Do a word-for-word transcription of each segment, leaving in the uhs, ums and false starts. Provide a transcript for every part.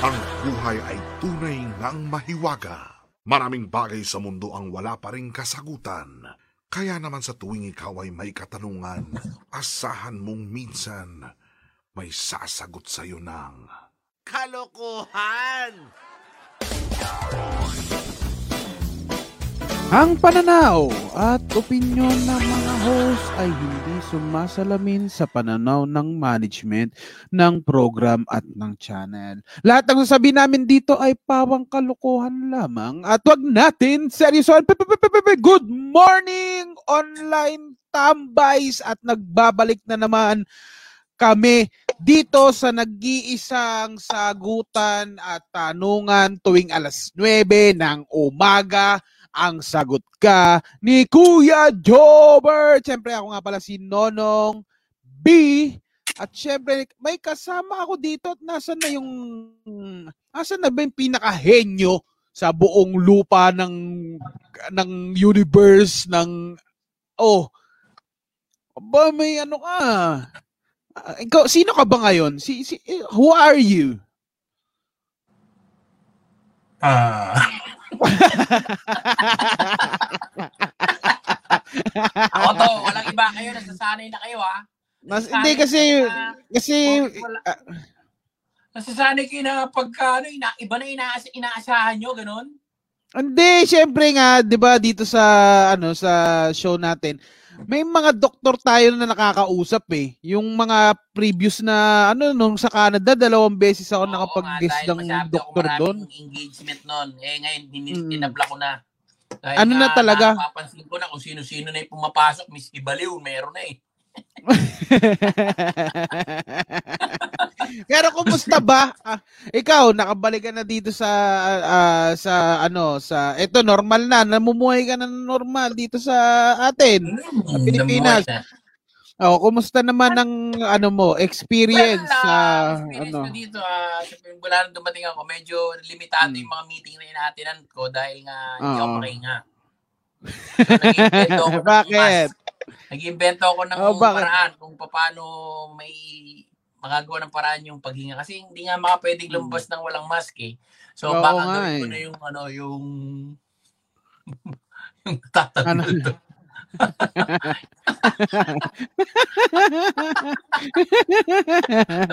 Ang buhay ay tunay ng mahiwaga. Maraming bagay sa mundo ang wala pa ring kasagutan. Kaya naman sa tuwing ikaw ay may katanungan, asahan mong minsan may sasagot sa'yo ng kalokohan! Ang pananaw at opinyon ng mga host ay hindi sumasalamin sa pananaw ng management ng program at ng channel. Lahat ng sasabihin namin dito ay pawang kalokohan lamang at wag natin seryosohan. Good morning, online tambays, at nagbabalik na naman kami dito sa nag-iisang sagutan at tanungan tuwing alas nuwebe ng umaga. Ang sagot ka ni Kuya Jobert. Siyempre ako nga pala si Nonong B. At siyempre may kasama ako dito at nasan na yung... Nasan na ba yung pinakahenyo sa buong lupa ng, ng universe ng... Oh, ba may ano ka... Uh, ikaw, sino ka ba ngayon? Si, si, who are you? Ah. Uh. Ako to, walang iba kayo, nasasanay na kayo ah. Mas, hindi kasi na, kasi wala, uh, nasasanay kayo na pagka ano, ina, iba na inaasa, inaasahan nyo, ganun. Hindi, syempre nga, 'di ba dito sa ano sa show natin, may mga doktor tayo na nakakausap eh. Yung mga previous na, ano, nung sa Canada, dalawang beses ako oo, nakapag-guest ng doktor doon. Engagement noon. Eh, ngayon, dinabla ko na. Dahil ano na, na talaga? Napapansin ko na kung sino-sino na yung pumapasok. Miss Ibaliw, meron na eh. Pero kumusta ba? Ah, ikaw, nakabalik ka na dito sa, uh, sa ano, sa, eto, normal na. Namumuhay ka na normal dito sa atin, mm, sa Pilipinas. Oh, kumusta naman ang, ano mo, experience? Well, uh, experience ano? Ko dito, uh, wala nang dumating ako, medyo limitado yung mga meeting na inatinan ko dahil nga, uh, hindi ako makahinga. So, nag-invento ako ng Bakit? Nag-invento ako ng oh, paraan kung paano may... magagawa ng paraan yung paghinga kasi hindi nga makapwedeng lumabas ng walang mask eh. So oo, baka gawin ko na yung ano yung yung tatanggal ano?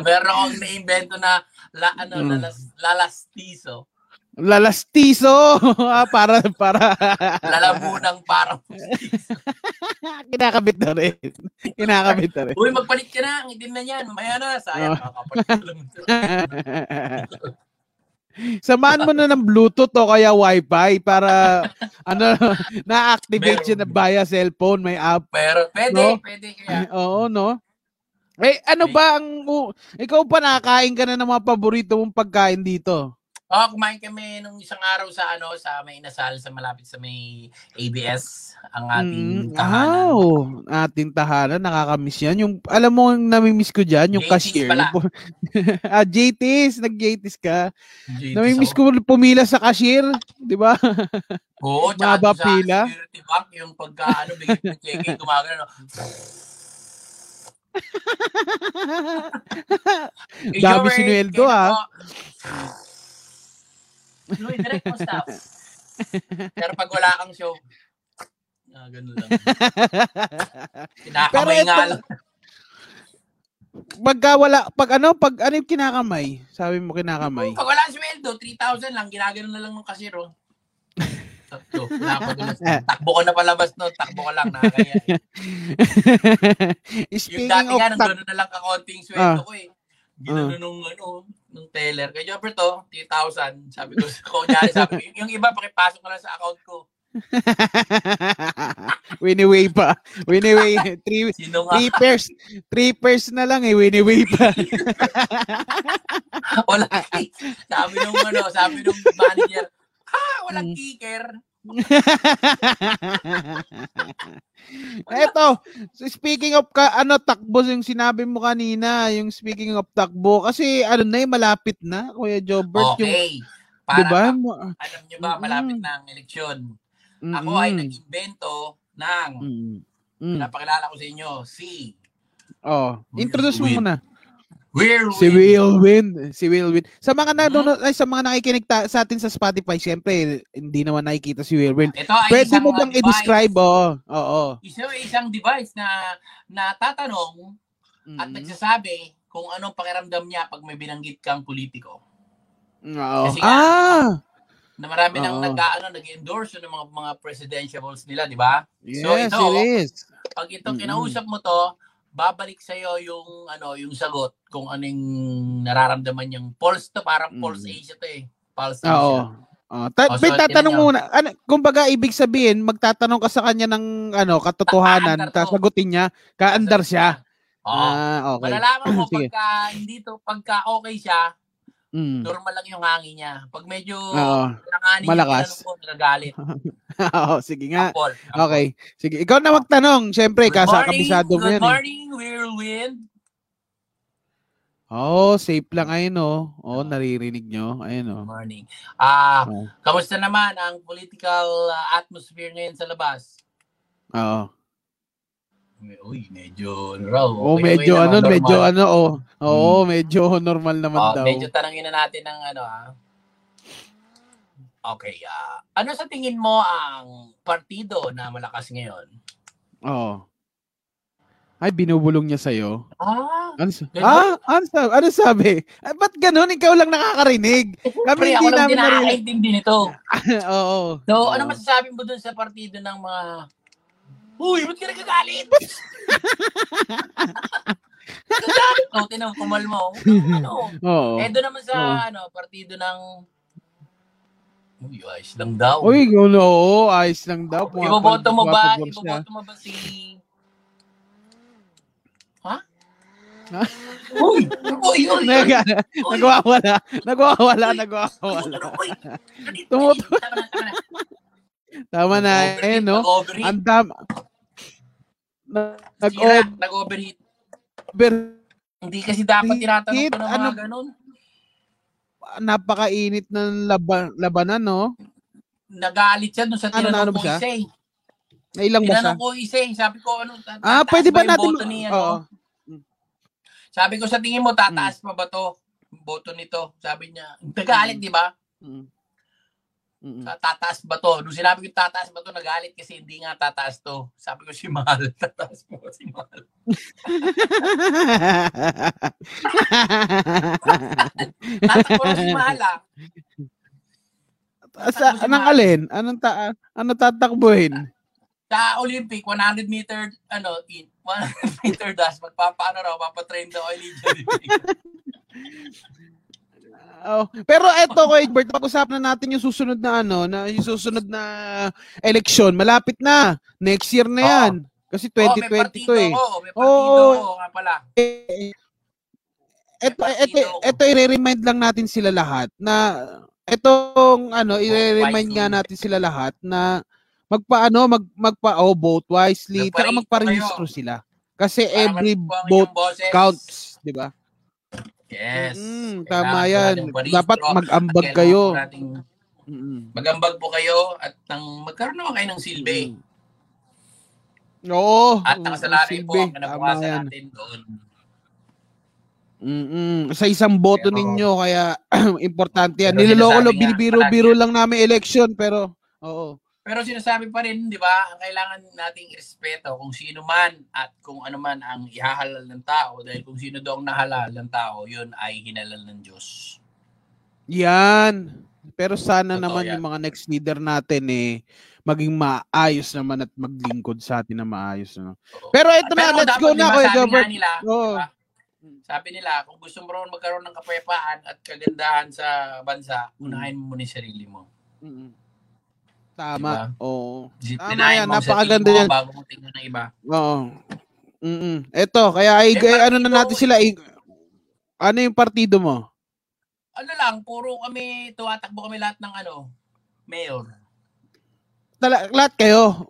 Meron akong na-invento na la, ano, hmm. lalas, lalastiso. Lalastiso! para, para... Lalabunang parang pustiso. Kinakabit na rin. Kinakabit na rin. Uy, magpalit ka na. Hindi na yan. Maya na. Sayang. Oh. Samahan mo na ng Bluetooth o kaya Wi-Fi para ano na-activate siya na via cellphone. May app. Pero pwede. No? Pwede kaya. Oo, no? Eh, ano pwede. Ba ang... Uh, ikaw pa nakakain ka na ng mga paborito mong pagkain dito? Oh, kumain kami nung isang araw sa ano sa may inasal sa malapit sa may A B S ang ating tahanan. Wow, ating tahanan nakakamiss yan. Yung alam mo ang namimiss ko diyan yung J T's cashier. Ah, J T's, nag-J T's ka. J T's namimiss ako. Ko pumila sa cashier, 'di ba? Oo, mababa pila. Security bank yung pagkaano bigay ng check-in gumagano. Dami sinueldo ah. No, direct mo staff. Pero pag wala kang show, ah, ganun lang. Kinakamay nga lang. Pag wala, pag ano, pag ano yung kinakamay? Sabi mo kinakamay. Pag wala sweldo, three thousand lang, ginagano na lang ng kasiro. Takbo, takbo ko na palabas no, takbo ko lang, nakakaya. Yung dati nga, nandun na lang kakonting sweldo ah. ko eh. Ginano uh. nung ano, nung teller. Kaya Jobert to, three thousand. Sabi ko sa kunyari, sabi ko, yung iba, pakipasok na lang sa account ko. Winiway pa. Winiway. Three, three pairs. Three pairs na lang eh. Winiway pa. Wala. Sabi nung ano, sabi nung manager, ha, walang kicker. Eto, speaking of ka, ano takbo yung sinabi mo kanina, yung speaking of takbo kasi ano na yung malapit na Kuya Jobert okay. yung para diba? Ka, alam nyo ba malapit mm. na ang eleksyon. Mm-hmm. Ako ay nag-invento ng mm-hmm. napakilala ko sa inyo si oh, introduce mo muna. Will win. Si Will win. Si Will win. Sa mga na, hmm? ay, sa mga nakikinig ta, sa atin sa Spotify, siyempre hindi naman nakikita si Will win. Ito ay pwede mo bang i-describe? Oo. Oh, oh. Isa isang device na natatanong mm-hmm. at nagsasabi kung anong pakiramdam niya pag may binanggit kang politiko. Oo. Kasi nga, ah! na marami nang nag-aano nag-endorse ng mga mga presidentiables nila, di ba? Yes, so ito, pag ito kinausap mo to, babalik sa iyo yung ano, yung sagot kung anong nararamdaman yung pulse to, parang pulse mm. Asia to eh. Pulse Asia. Oo. Uh, ta- oh, so, tatanong mo na, ano, kumbaga ibig sabihin, magtatanong ka sa kanya ng ano, katotohanan, sasagutin niya, kaandar siya. Oo. Ah, okay. Malalaman mo pagka hindi to, pagka okay siya, Mm. normal lang yung hangin niya. Pag medyo oh, malakas yung niya, nagagalit. Oo, sige nga. Apple, Apple. Okay. Sige, ikaw na magtanong. Siyempre, kasakabisado mo yan. Good morning, whirlwind. Oo, oh, safe lang. Ayun o. Oh. Oo, oh, naririnig nyo. Ayun o. Oh. Good morning. Ah, oh. Kamusta naman ang political atmosphere ngayon sa labas? Oo. Oh. Uy, medyo ano raw. Okay, oh, medyo okay naman, ano, normal. medyo ano, oh. Oo, oh, medyo normal naman oh, daw. Medyo tanangin na natin ng ano, ah. Okay, ah. Uh, ano sa tingin mo ang partido na malakas ngayon? Oo. Oh. Ay, binubulong niya sa'yo. Ah? Ano, sa- ah, ano, sabi? ano sabi? Ay, ba't ganun? Ikaw lang nakakarinig. Kami Pre, hindi namin narinig. Din din ito. Oo. Oh, so, oh. ano masasabi mo dun sa partido ng mga... Uy, ba't ka nagagalit? Nagagalit. O, tinang kumalmo. Ano? Oo. Eh, doon naman sa, oo. ano, partido ng... Uy, ayos lang daw. Uy, no, ayos lang daw. Iboboto mo ba? Iboboto mo ba si... Ha? Ha? Uy! Uy, uy! Nagwawala. Nagwawala, nagwawala. Tumuto. Tama na, eh, no? Ang dam... Nag-overheat. Nag-overheat. Hindi kasi dapat tinatanong ko ng mga ganun. Napakainit ng laban, labanan, no? Nagalit siya doon sa tinanong ko isa eh. Nailang ba siya? Tinanong ko isa eh. Sabi ko, ano, ah, pwede ba natin? Oo. Sabi ko, sa tingin mo, tataas pa ba to? Boto nito. Sabi niya, nagalit, di ba? Hmm. Mm-hmm. Sa tataas ba to? Nung sinabi ko tataas ba to, nagalit kasi hindi nga tataas to. Sabi ko si Mahal, tataas mo si Mahal. Tataas mo si Mahal ah. Sa, si anong Mahal. Alin? Anong ta- ano tatakbuhin? Sa Olympic, one hundred meter, ano, in, one hundred meter dash, magpapaano raw, mapatrain daw ay ninja. Oh, pero eto ko, Edward, pag-usapan na natin yung susunod na ano, na yung susunod na eleksyon. Malapit na. Next year na yan. Oh. Kasi twenty twenty to eh. Oo, may partido ko nga pala. Eto, eto, eto, i-remind lang natin sila lahat na etong ano, i-remind nga natin sila lahat na magpaano, mag, magpa, oh, vote wisely, tsaka magparehistro sila. Kasi every vote counts, di ba? Yes. Mm, tama yan. Dapat mag-ambag kayo. Nating, mm-hmm. Mag-ambag po kayo at nang magkaroon naman kayo ng silbi. Mm. Oo. At nakasalari po ang kinabukasan natin doon. Mm-hmm. Sa isang boto pero, ninyo, kaya importante yan. Niloloko, binibiro-biro lang namin election, pero oo. Pero sinasabi pa rin, di ba, ang kailangan nating irespeto kung sino man at kung ano man ang ihahalal ng tao. Dahil kung sino daw ang nahalal ng tao, yun ay hinalal ng Diyos. Yan. Pero sana totoo naman yan. Yung mga next leader natin eh, maging maayos naman at maglingkod sa atin na maayos. No? Pero ito na, pero let's go na. Diba, sabi nga nila, oh. diba? Sabi nila, kung gusto mo ron magkaroon ng kapayapaan at kagandahan sa bansa, unahin mo ni sarili mo. Mm-hmm. Tama. Diba? Oo. Tama yan. Napakaganda yan. Bago mo tingnan ng iba. Oo. Mm-mm. Eto, kaya ay, eh, partido, ano na natin sila. Ay, ano yung partido mo? Ano lang, puro kami, tuwatakbo kami lahat ng ano, mayor. Tala, lahat kayo?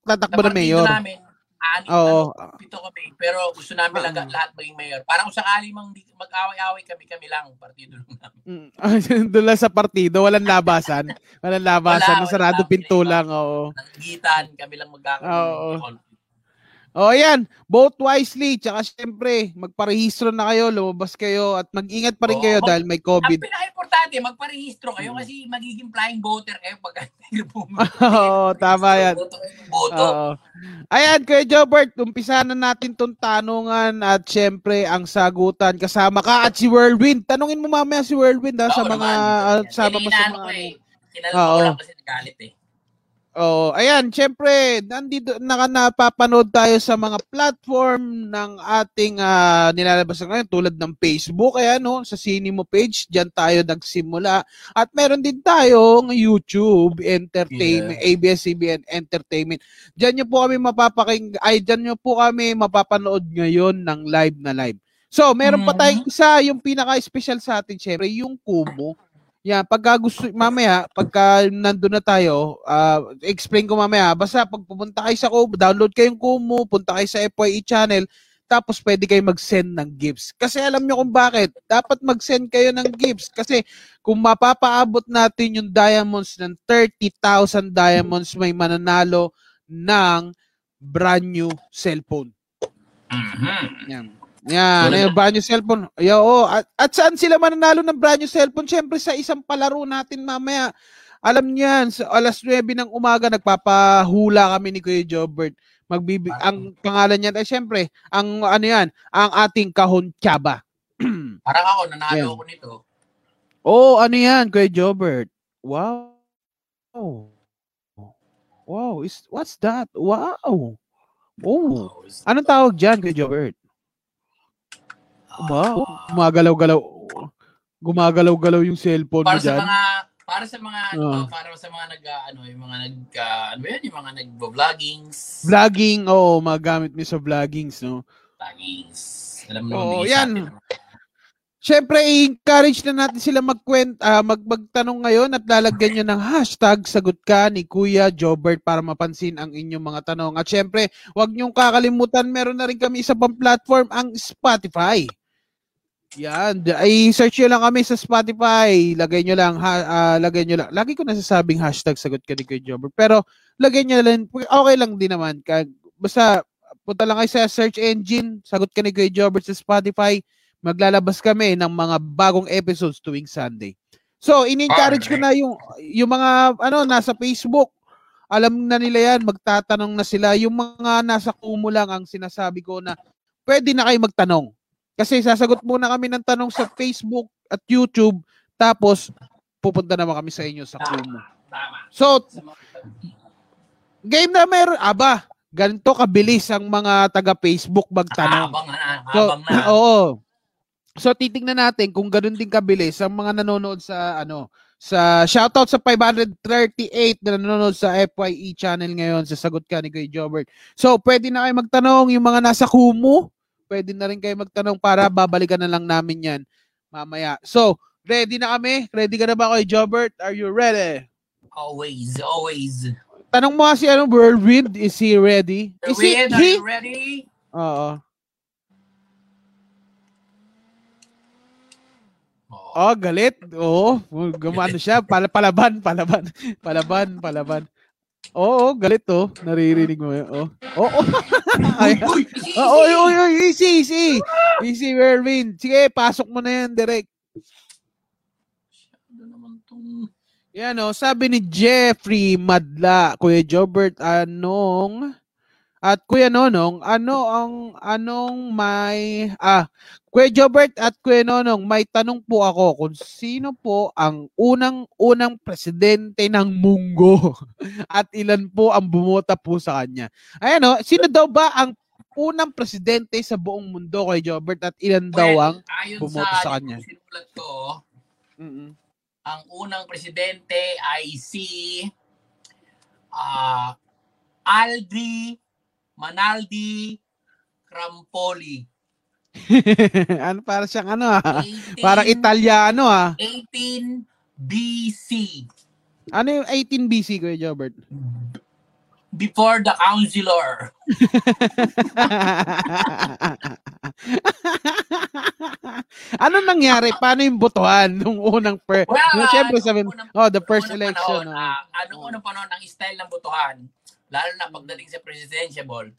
Tatakbo na mayor? Partido namin, anim oh. na, pito kami. Pero gusto namin lang lahat maging mayor. Parang kung sakali mang mag-away-away kami, kami lang. Partido lang namin. Doon lang sa partido, walang labasan. Walang labasan. Wala, sarado pinto lang. Oo. Nanggitan, kami lang magkakaroon. Oo. O yan, vote wisely, tsaka syempre, magparehistro na kayo, lumabas kayo, at mag-ingat pa rin kayo oh, dahil may COVID. Ang pinaka-importante, magparehistro kayo hmm. kasi magiging flying voter kayo pag Oo, tama yan. Boto, boto. Oh. Ayan, Kuya Jobert, umpisa na natin tong tanungan at syempre, ang sagutan. Kasama ka at si Whirlwind. Tanungin mo mamaya si Whirlwind ha, oh, sa mga... Sama mo sa mga... Kinala ko lang kasi nagalit eh. Oh, ayan, syempre, nandito naka napapanood tayo sa mga platform ng ating uh, nilalabas ngayon tulad ng Facebook, ayan no, sa Sinimo page, diyan tayo nagsimula. At meron din tayong YouTube Entertainment, yeah. A B S C B N Entertainment. Diyan niyo po kami mapapaking ay diyan niyo po kami mapapanood ngayon ng live na live. So, meron mm-hmm. pa tayong isa, yung pinaka-special sa atin, syempre, yung Kumu. Yeah, pagka gusto, mamaya, pagka nandun na tayo, uh, explain ko mamaya, basta pag pupunta kayo sa Kumu, download kayong Kumu, punta kayo sa F Y E channel, tapos pwede kayo mag-send ng gifts. Kasi alam nyo kung bakit, dapat mag-send kayo ng gifts. Kasi kung mapapaabot natin yung diamonds ng thirty thousand diamonds, may mananalo ng brand new cellphone. Mm-hmm. Yan. Yan, yung brand new cellphone. Yo, oh. at, at saan sila mananalo ng brand new cellphone? Siyempre sa isang palaro natin mamaya. Alam niyo yan, sa alas nuwebe ng umaga nagpapahula kami ni Kuya Jobert. Magbibig ang pangalan niyan ay siyempre ang ano yan, ang ating kahon tiyaba. Parang ako nanalo ko nito. Oh, ano yan, Kuya Jobert? Wow. Oh. Wow, is what's that? Wow. Oh. Anong tawag diyan, Kuya Jobert? Wow, gumagalaw-galaw. Gumagalaw-galaw yung cellphone para mo dyan. Sa mga, para sa mga, uh. Uh, para sa mga nag, uh, ano, yung mga nag, uh, ano yan, yung mga nag-vloggings. Vlogging, oo, oh, magamit mo sa vloggings, no? Vloggings. Alam mo, oh, yan. Siyempre, i-encourage na natin sila magkwent, uh, magtanong ngayon at lalagyan nyo ng hashtag sagot ka ni Kuya Jobert para mapansin ang inyong mga tanong. At siyempre, huwag nyong kakalimutan, meron na rin kami isa pang platform, ang Spotify. Yan, i-search nyo lang kami sa Spotify, lagay nyo lang, ha, uh, lagay nyo lang, lagi ko nasasabing hashtag sagot ka ni Kuya Jobert, pero lagay nyo lang, okay lang din naman, kag, basta punta lang kayo sa search engine, sagot ka ni Kuya Jobert sa Spotify, maglalabas kami ng mga bagong episodes tuwing Sunday. So, in-encourage ko na yung, yung mga, ano, nasa Facebook, alam na nila yan, magtatanong na sila, yung mga nasa Kumu lang ang sinasabi ko na pwede na kayo magtanong. Kasi sasagot muna kami ng tanong sa Facebook at YouTube, tapos pupunta naman kami sa inyo sa Kumu. So, game na meron. Aba, ganito kabilis ang mga taga-Facebook magtanong. So, oo. So, titignan natin kung ganun din kabilis ang mga nanonood sa, ano, sa shoutout sa five hundred thirty-eight na nanonood sa F Y E channel ngayon sa Sagot Ka ni Kuya Jobert. So, pwede na kayo magtanong yung mga nasa Kumu. Pwede na rin kayo magtanong para babalikan na lang namin yan mamaya. So, ready na kami? Ready ka na ba, Kuya Jobert? Are you ready? Always, always. Tanong mo kasi ano, Whirlwind, is he ready? Is he, he? Are you ready? Oo. Oh, oh galit. Oo. Oh, gumano siya. Pal palaban, palaban. Palaban, palaban. Oo, oh, galit to. Oh. Naririnig mo yun. Oo. Oo. Oy, oy, oy. Easy, easy. Easy, Whirlwind. Sige, pasok mo na yan, direct. Yan o, oh, sabi ni Jeffrey Madla, Kuya Jobert, anong, at Kuya Nonong, ano ang, anong may, ah, Kuya Jobert at Kuya Nonong, may tanong po ako kung sino po ang unang-unang presidente ng Munggo at ilan po ang bumota po sa kanya. Ayan o, sino daw ba ang unang presidente sa buong mundo, Kuya Jobert, at ilan well, daw ang bumota sa, sa kanya? Ayon sa sinulat ko, mm -mm. ang unang presidente ay si uh, Aldi Manaldi Crampoli. Ano para siyang ano ah? Parang Italiano ah. eighteen B C. Ano yung eighteen B C, Kuya Jobert? Before the counselor. Ano nangyari? Paano yung botohan nung unang per... Well, no, siyempre sabihin, unang, oh, the first unang election. Panahon, ah. Anong unang panahon ang style ng botohan? Lalo na pagdating sa presidential,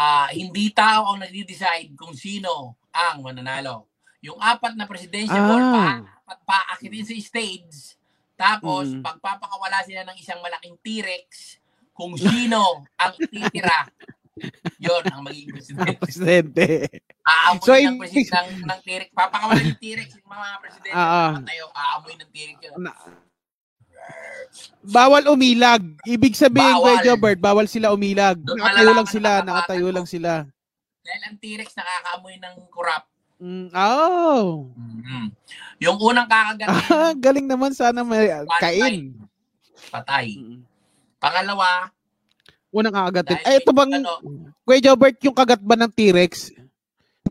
uh, hindi tao ang nagde-decide kung sino ang mananalo. Yung apat na presidential poll, ah. paakitin sa stage, tapos mm. pagpapakawala sila ng isang malaking T-Rex kung sino ang titira. Yon ang magiging presidente. presidente. Aamoy so, ng presidente ng, ng T-Rex. Papakawala ng T-Rex yung mga presidente. Uh, tayo, aamoy ng T-Rex yun. Na, bawal umilag. Ibig sabihin, Kuya Jobert, bawal sila umilag. Nakatayo lang sila. Nakatayo lang sila. Dahil ang T-Rex nakakaamoy ng kurap. Mm, oh. Mm-hmm. Yung unang kakagatin. Ah, galing naman, sana may kain. Patay. Mm-hmm. Pangalawa, unang kakagatin. Ay, ito bang, ano, Kuya Jobert, yung kagat ba ng T-Rex?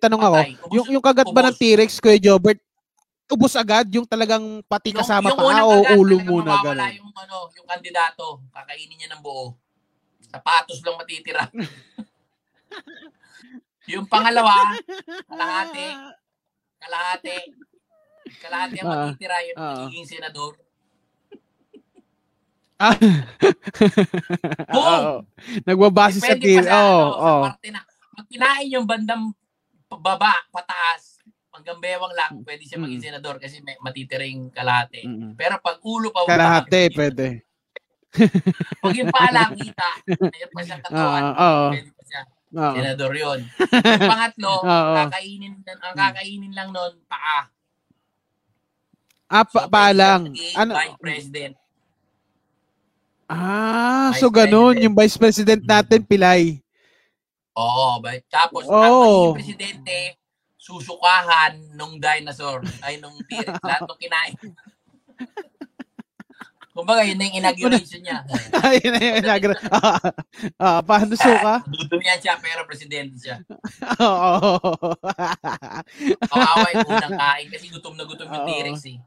Tanong patay. Ako, ubus, yung, yung kagat ubus. ba ng T-Rex, Kuya Jobert, ubos agad yung talagang pati yung, kasama yung pa o ulo muna? Mawawala yung, ano, yung kandidato, kakainin niya ng buo. Sapatos lang matitira. Yung pangalawa, kalahati, kalahati, kalahati ang matitira, yung uh, magiging senador. Ah. Boom! Nagbabase sa tira. Oh, oh. Pag kinain yung bandang baba, pataas, hanggang bewang lang, pwede siya maging senador kasi may matitiring kalahati. Mm-hmm. Pero pag ulo pa, kalahati, pwede. Pag yung paalang kita, mayroon pa siyang katawan, uh, oh. pwede pa siya. Uh-oh. Senador yun. Yung pangatlo, kakainin, ang kakainin lang nun, paa. Ah, pa, so, paa lang. Ano? Vice President. Ah, vice so ganun. President. Yung Vice President natin, pilay. Oo. Tapos, oh. ang magiging presidente, susukahan nung dinosaur. Ay, nung T-Rex. Lahat nung kinain. Kumbaga, yun na yung inauguration niya. Yun na yung inauguration. Ah, ah, paano suka? Dudumihan siya, pero presidente siya. Oo. Kawawa yung unang kain kasi gutom na gutom yung T-Rex eh.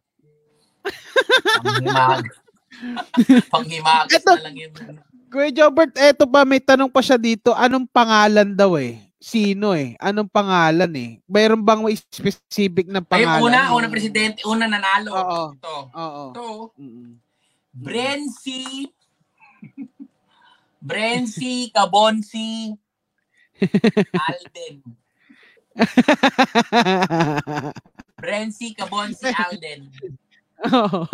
Panghimag. Panghimag na lang yun. Kuya Jobert, eto pa, may tanong pa siya dito. Anong pangalan daw eh? Sino eh? Anong pangalan eh? Mayroon bang may specific na pangalan? Ay, una, una presidente, una nanalo. Oo. Ito. Oo. Ito. Mm-hmm. Brency, Brency, Cabonsi, Alden. Brency, Cabonsi, Alden. Oh.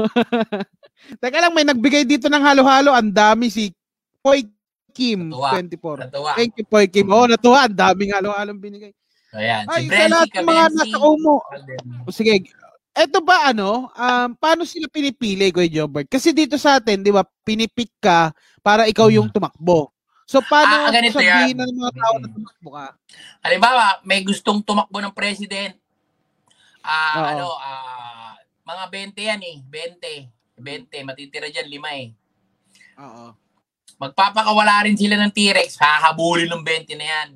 Teka lang, may nagbigay dito ng halo-halo. Ang dami, si Poy Kim, natuwa. twenty-four. Natuwa. Thank you, Poy Kim. Oo, oh, natuwa. Ang daming halo-halong binigay. So, ayan. Ay, si Brency, Cabonsi, Alden. O, sige. Eto ba ano, um, paano sila pinipili, Kuya Jobert? Kasi dito sa atin, di ba, pinipik ka para ikaw yung tumakbo. So, paano ah, sabihin yan ng mga tao na tumakbo ka? Halimbawa, may gustong tumakbo ng president. Ah, uh, ano, uh, mga twenty yan eh. twenty. twenty. Matitira dyan, lima eh. Oo. Magpapakawala rin sila ng T-Rex. Hahabulin ng twenty na yan.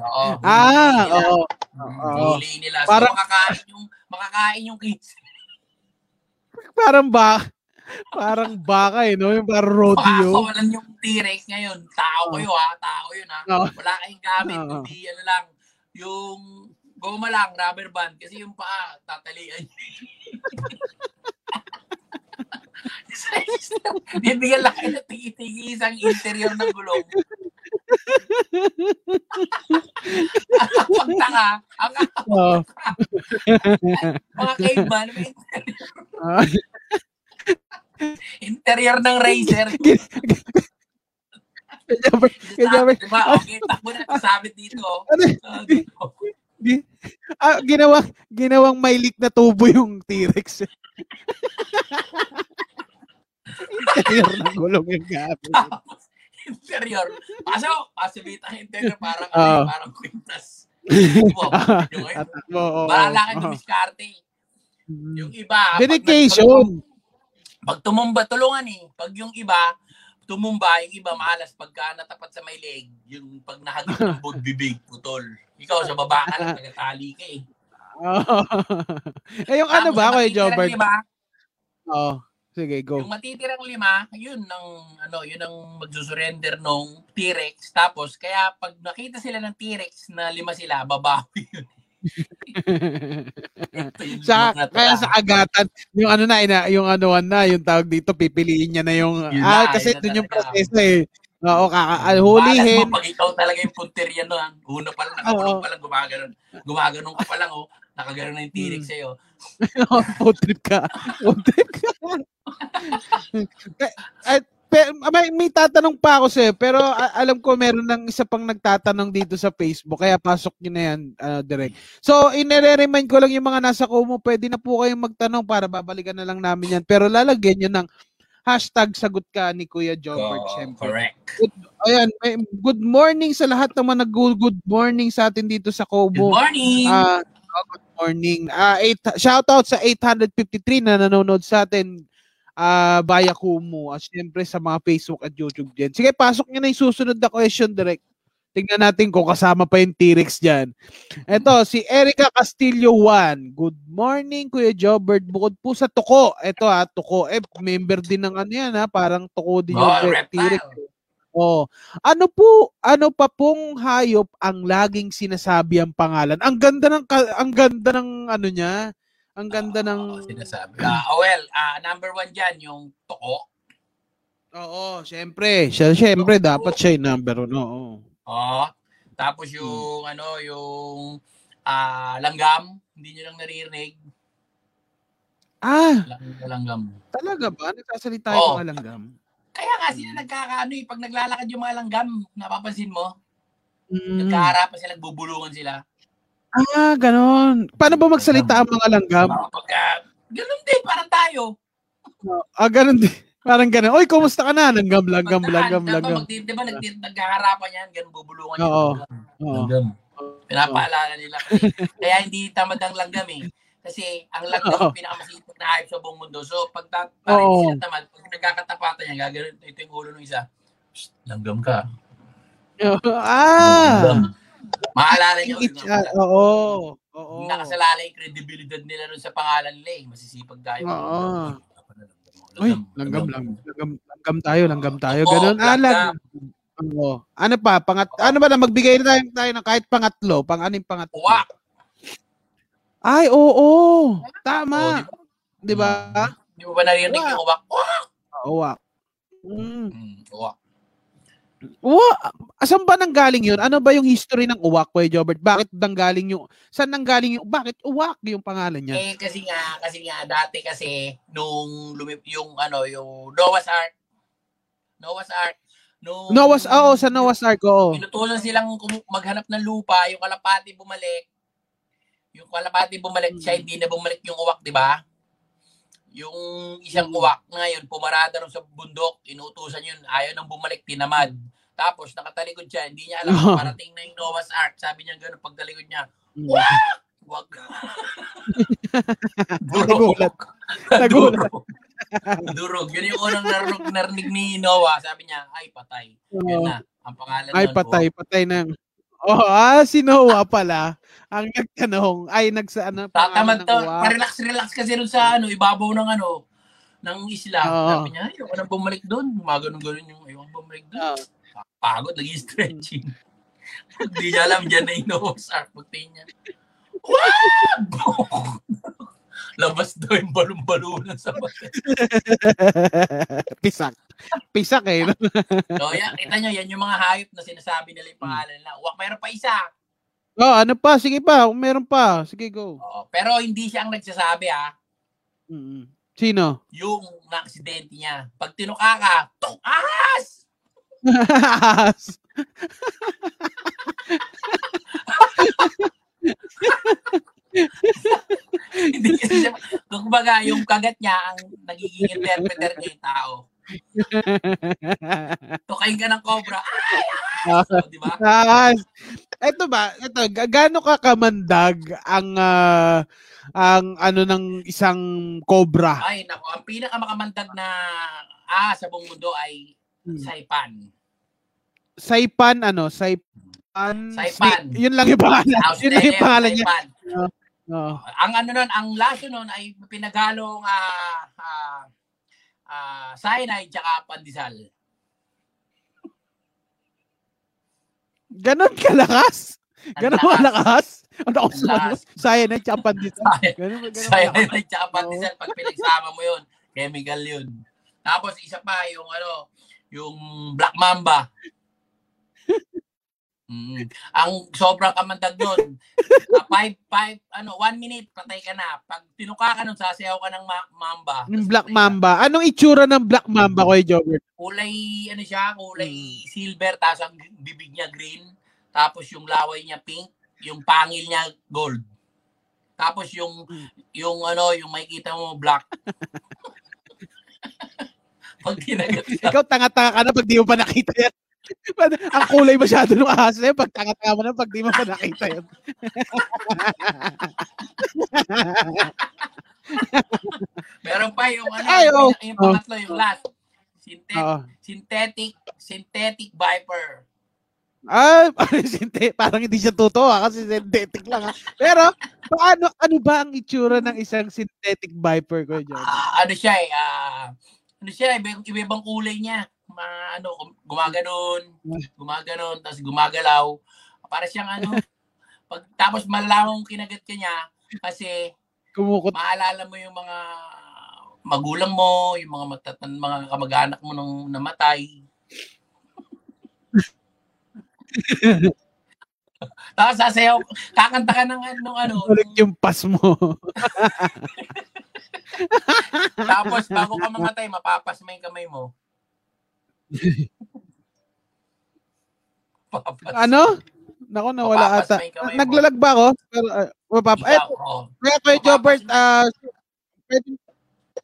Oo. Ah, oo. Huli nila. So, para makakain yung makakain yung kids. Parang ba parang baka eh, no? Yung parang rodeo. Pakawalan yung T-Rex ngayon. Tao oh. kayo ha, tao yun ha. Oh. Wala kayong gamit, oh. kundi ano lang, yung goma lang, rubber band, kasi yung paa, tatalian nyo. Bibigyan lang kayo na tigi-tigi isang interior ng gulong. Pagtaka, ang kakapagtaka. Mga caveman, may interior ng racer. Okay, takbo na kasabit dito. Ah, ginawa, ginawang may leak na tubo yung T-Rex. Interior ng gulong yung gabi. Interior. Pasok! Pasibit ang interior. Parang, oh. ay, parang kwintas. Malalaki ng miskarte. Yung iba, dedication. Pag, pag tumumba, tulungan eh. Pag yung iba, tumumba, yung iba malas. Pagka natapat sa may leg, yung pag nahagip ng bug, bibig, putol. Ikaw sa baba ka lang, nagatali ka eh. Oh. Eh, yung ano ba, Kuya Jobert? Oo. Sige, go. Yung matitirang lima, yun ang ano, yun ang magsusurrender nung T-Rex. Tapos kaya pag nakita sila ng T-Rex na lima sila, babawi yun. yun sa, kaya sa agatan, yung ano na, yung anuan na, yung tawag dito, pipiliin niya na yung yun ah, na, kasi yun doon yung proseso eh. Oo, kakaholihin. Pag ikaw talaga yung punterian no, ang una pa lang, nakapulong pa lang, gumagano'n. Gumagano'n ka pa lang, oh. Nakagano'n na yung tirik hmm. sa'yo. Putrip ka. Putrip ka. At, may, may tatanong pa ako sa'yo, pero alam ko meron ng isa pang nagtatanong dito sa Facebook, kaya pasok nyo na yan uh, direct. So, inire-remind ko lang yung mga nasa Kumu, pwede na po kayong magtanong para babalikan na lang namin yan. Pero lalagyan nyo ng hashtag sagot ka ni Kuya Jobert, oh, syempre. Correct. Good, ayan, may, good morning sa lahat naman nag-good good morning sa atin dito sa Kumu. Good morning! Uh, oh, good morning. Uh, eight, shout out sa eight hundred fifty-three na nanonood sa atin. Uh, via Kumu at syempre sa mga Facebook at YouTube dyan. Sige, pasok nyo na yung susunod na question direct. Tingnan natin kung kasama pa yung T-Rex dyan. Eto, si Erica Castillo one. Good morning, Kuya Jobert. Bukod po sa Tuko. Eto ha, Tuko. Eh, member din ng ano yan ha. Parang Tuko din oh, yung T-Rex. Oh. Ano po, ano pa pong hayop ang laging sinasabi ang pangalan? Ang ganda ng, ang ganda ng ano niya. Ang ganda uh, ng... Oh, sinasabi. Uh, well, uh, number one dyan, yung Toko. Oo, siyempre. Siyempre, dapat siya yung number one. Oo. Oo. Tapos yung, hmm. ano, yung uh, langgam. Hindi nyo lang naririnig. Ah! Langgam. Talaga ba? Nagsasalita yung mga langgam? Kaya nga sila hmm. nagkakaano eh. Pag naglalakad yung mga langgam, napapansin mo, hmm. nagkaharapan sila, nagbubulungan sila. Ah, ganon. Paano ba magsalita ang mga langgam? Ganon din, parang tayo. Ah, ganon din. Parang ganon. Oy, kumusta ka na? Langgam, langgam, langgam, langgam. Di ba nagkakaharapan yan? Ganon, bubulungan yan. Oo. Langgam. Pinapaalala nila. Kaya hindi tamad ang langgam eh. Kasi ang langgam ang pinakamasipag na hayop sa buong mundo. So, pag sila tamad, pag nagkakatapatan yan, gagano'n, ito yung ulo ng isa. Langgam ka. Ah! Maalala niyo. Oo. Oo. Nakasalala yung credibility nila nun sa pangalan nila eh. Masisipag tayo. Oo. Uy, langgam lang. Langgam, langgam tayo, langgam tayo. Ganun. Ah, langgam. Oo. Ano pa? Pangat ano ba na magbigay na tayo, tayo ng kahit pangatlo, pang-anim pangatlo. Uwa. Ay, oo. Tama. 'Di ba? Hindi mo ba naririnig yung uwak? Uwak. Mm. Uwak. Uwak? Asan ba nanggaling yun? Ano ba yung history ng uwak, Kuya Jobert? Bakit nanggaling yung... Saan nanggaling yung... Bakit uwak yung pangalan niya? Eh, kasi nga, kasi nga, dati kasi, nung lumip, yung ano, yung Noah's Ark. Noah's Ark. Nung, Noah's, oo, oh, sa Noah's Ark, oo. Oh. Pinutusan silang maghanap ng lupa, yung kalapati bumalik. Yung kalapati bumalik, hmm. siya hindi na bumalik yung uwak, di ba? Yung isang uwak ngayon, pumarada rin sa bundok, inutusan yun, ayaw nang bumalik, tinamad. Tapos nakatalikod siya, hindi niya alam kung oh. parating na yung Noah's Ark. Sabi niya gano'n, pagtalikod niya, wah! Wag ka! Durog. Durog. Durog. Yun yung unang narug, narinig ni Noah. Sabi niya, ay patay. Oh. Yun na, ang pangalan ay nun, patay, uwak. Patay ng... Oh, ah, si Noah pala. Ang nagtanong, ay nagsaano pa. Tatamad to. Relax, relax kasi doon sa ano, ibabaw ng ano ng isla. Oh. Sabi niya, ayaw ko nang bumalik doon. Gumagano'n-ganon yung ayaw ko bumalik doon. Oh. Pagod, lagi stretching. Hindi niya alam dyan na yung Noah's Ark. Pagtingin niya. Wow! Labas daw yung balong-balunan sa batin. Pisak. Pisak eh. So, yan, kita nyo, yan yung mga hayop na sinasabi nila yung pangalan nila. Uwak, mayroon pa isa. Oh, ano pa? Sige pa. Meron pa. Sige, go. Oh, pero hindi siya ang nagsasabi, ha? Mm-hmm. Sino? Yung na-aksidente niya. Pag tinuka ka, tung ahas! Ahas! Hindi kasi siya, kung baga yung kagat niya ang nagiging interpreter niya yung tao. Tukain ka ng cobra. So, di ba? Ito ba, ito, gaano kakamandag ang uh, ang ano ng isang cobra? Ay, naku, ang pinakamakamandag na ah, sa buong mundo ay saipan. Saipan, ano? Saipan. Saipan. Yun lang yung pangalan. Yun lang yung pangalan niya. Uh, Oh. Ang ano nun, ang laso nun ay pinagalong uh, uh, uh, cyanide tsaka pandesal. Ganon kalakas? Ganon kalakas? Ano ako sa cyanide tsaka pandesal? Cyanide tsaka pandesal, pag pinagsama mo yun, chemical yun. Tapos isa pa yung ano, yung Black Mamba. Mm. Ang sobrang kamandag nun, uh, five, five, ano, one minute, patay ka na. Pag tinuka ka nun, sasayaw ka ng ma mamba. Ng Black Mamba. Ka. Anong itsura ng Black Mamba, Kuya Jobert? Kulay, ano siya, kulay hmm. silver, tapos ang bibig niya green, tapos yung laway niya pink, yung pangil niya gold. Tapos yung, yung ano, yung makikita mo, black. Pag kinagat siya. Ikaw, tanga-tanga ka na pag di mo pa nakita yan. Ang kulay masyado nung ahas na yun. Pag tanga-tanga mo na, pag di mo pa nakita yun. Meron pa yung ano, ay, oh, yung, yung pangatlo, oh, yung last. Sintet oh. Synthetic, synthetic viper. Ah, parang hindi siya totoo ha, kasi synthetic lang ha. Pero, paano, ano ba ang itsura ng isang synthetic viper ko, John? Uh, ano siya eh, uh, ano siya, iba-ibang kulay niya. Ma, ano, gumaganon, gumaganon, tapos gumagalaw. Para siyang ano, pag, tapos malamang kinagat ka niya, kasi kumukot. Maalala mo yung mga magulang mo, yung mga magtatan, mga kamag-anak mo nung namatay. Tapos sasayaw, kakanta ka ng ano, ano. Ulit yung pas mo. Tapos bago ka mamatay, mapapasma yung kamay mo. Papas. Ano? Nako, nawala ata. Naglalag ba ako? Pero, uh, mapap Ikaw, eh, oh. Kaya Kuya Jobert, uh, pwede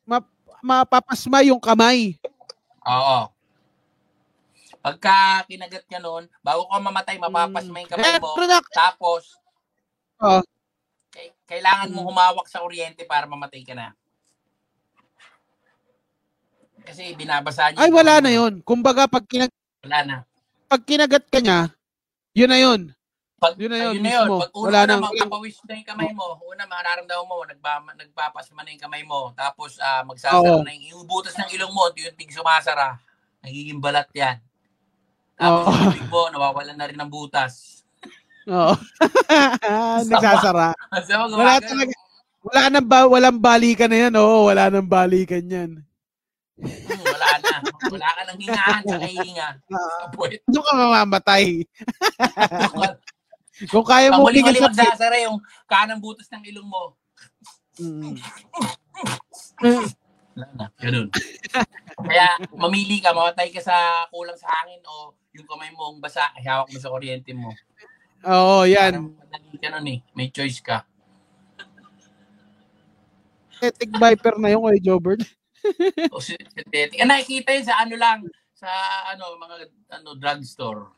map mapapasma yung kamay. Oo. Pagka kinagat ka nun, bago ka mamatay, mapapasma yung kamay mo. Tapos, oh. kailangan mo humawak sa kuryente para mamatay ka na. Kasi binabasa niya. Ay, wala na yun. Kumbaga, pag kinagat, wala na. Pag kinagat ka niya, yun na yun. Pag, yun na yun. Yun na yun. Pag una na, magpapawis na yung kamay mo. Una, mararamdaman mo, nagpapasma na yung kamay mo. Tapos, uh, magsasara na yung, yung butas ng ilong mo, yung ting sumasara. Nagiging balat yan. Tapos, oh. yung mo, nawawalan na rin ng butas. Oo. Nagsasara. Wala talaga. Wala nang ba, walang balikan na yan. Oo, wala nang balikan yan. Hmm, wala na. Wala ka nang hingaan sa kahihinga. Doon ka mamamatay. Kung kaya mo huli-huli magsasara yung kanang butas ng ilong mo. Mm. Wala na. Ganun. Kaya mamili ka, mamatay ka sa kulang sa hangin o yung kamay mong basa, hawak mo sa kuryente mo. Oo, yan. Parang ganun eh. May choice ka. Etic viper na yung Kuya Jobert. O synthetic. Ang nakikita yun sa ano lang, sa ano, mga ano, drugstore.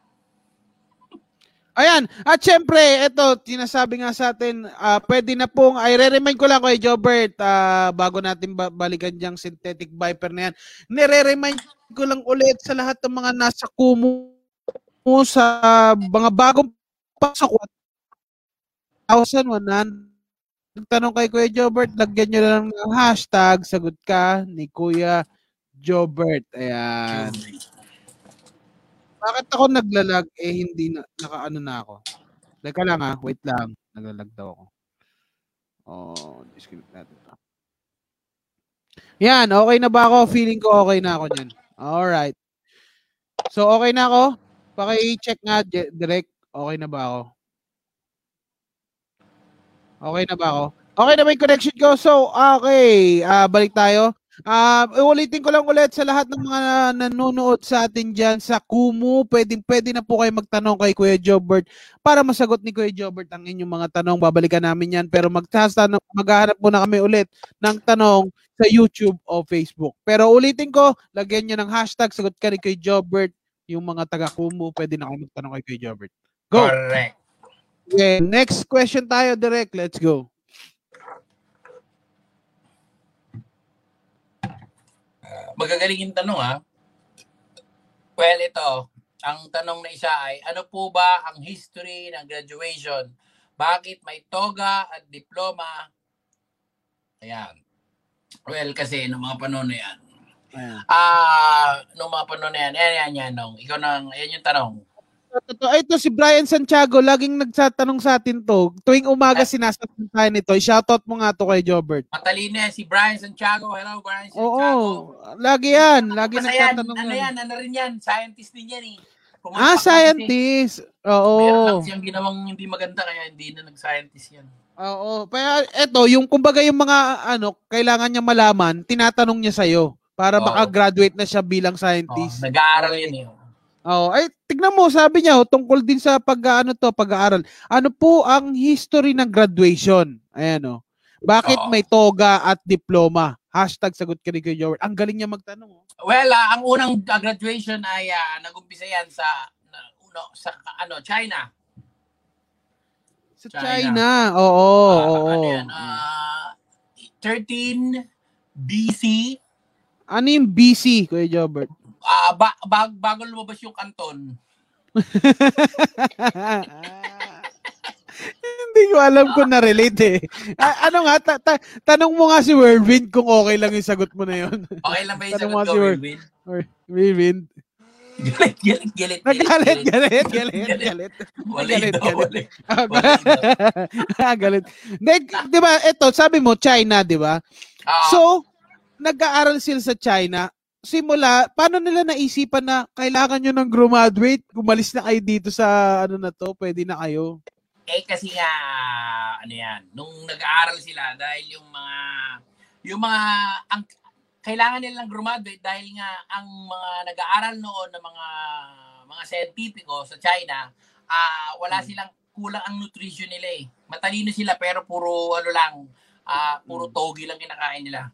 Ayan. At syempre, ito, tinasabi nga sa atin, uh, pwede na pong, ay re-remind ko lang Kuya Jobert, uh, bago natin ba balikan yung synthetic viper na yan, nire-remind ko lang ulit sa lahat ng mga nasa Kumu, sa mga bagong pasok, one thousand one hundred. Tanong kay Kuya Jobert, lagyan nyo lang ng hashtag, sagot ka ni Kuya Jobert. Ayan. Bakit ako naglalag? Eh, hindi na, nakaano na ako. Teka lang ha, wait lang. Naglalag daw ako. Oh, disconnect natin. Yan, okay na ba ako? Feeling ko okay na ako dyan. Alright. So, okay na ako? Paki-check nga, direct. Okay na ba ako? Okay na ba ako? Okay na ba yung connection ko? So, okay. Uh, balik tayo. Uh, ulitin ko lang ulit sa lahat ng mga nanonood sa atin dyan sa Kumu. Pwede, pwede na po kayo magtanong kay Kuya Jobert para masagot ni Kuya Jobert ang inyong mga tanong. Babalikan namin yan. Pero maghahanap muna kami ulit ng tanong sa YouTube o Facebook. Pero ulitin ko, lagyan nyo ng hashtag, sagot ka ni Kuya Jobert. Yung mga taga-Kumu, pwede na kayo magtanong kay Kuya Jobert. Go! Correct. Okay, next question tayo direct. Let's go. Uh, magagaling yung tanong ha. Well, ito. Ang tanong na isa ay, ano po ba ang history ng graduation? Bakit may toga at diploma? Ayan. Well, kasi nung mga panahon na yan. Ah, uh, nung mga panahon na yan. Ayan, ayan, ayan. Nung. Ikaw nang, ayan yung tanong. Ito si Brian Santiago, laging nagtatanong sa atin to. Tuwing umaga sinasabi tayo nito. I-shoutout mo nga to kay Jobert. Matalino yan si Brian Santiago. Hello Brian Santiago. Oo, lagi yan. Lagi nagtatanong. Ano yan? Ano rin yan? Scientist din yan eh. Ah, scientist. Oo. Meron lang siyang ginawang hindi maganda kaya hindi na nag-scientist yan. Oo. Kaya ito, yung kumbaga yung mga ano, kailangan niya malaman, tinatanong niya sa'yo para makagraduate na siya bilang scientist. Nag-aaral yan eh. Oh, ay tignan mo, sabi niya oh, tungkol din sa pag-ano to, pag-aaral. Ano po ang history ng graduation? Ayan oh. Bakit oh. may toga at diploma? Hashtag sagot ka ni Kuya Jobert. Ang galing niya magtanong oh. Well, uh, ang unang graduation ay uh, nag-umpisa yan sa uh, uno sa ano, China. Sa China. China. Oo, uh, oo. Ano yan? Uh, thirteen B C. Ano yung B C, Kuya Jobert? Ah, uh, ba bag bago lumabas yung Anton. Hindi ko alam kung na-relate eh. A ano nga, ta ta tanong mo nga si Werwin kung okay lang yung sagot mo na yun. Okay lang ba yung tanong sagot ko, si Werwin? Werwin. Galit, galit, galit. Galit, galit, galit, galit. Galit, galit. Galit. Di ba, eto, sabi mo, China, di ba? Uh, so, nag-aaral sila sa China. Simula, paano nila naisipan na kailangan nyo ng graduate? Umalis na kayo dito sa ano na to, pwede na kayo? Eh kasi nga, ano yan, nung nag-aaral sila dahil yung mga, yung mga, ang, kailangan nila ng graduate dahil nga ang mga nag-aaral noon ng mga, mga scientifico sa China, uh, wala hmm. silang, kulang ang nutrition nila eh. Matalino sila pero puro ano lang, uh, puro togi lang kinakain nila.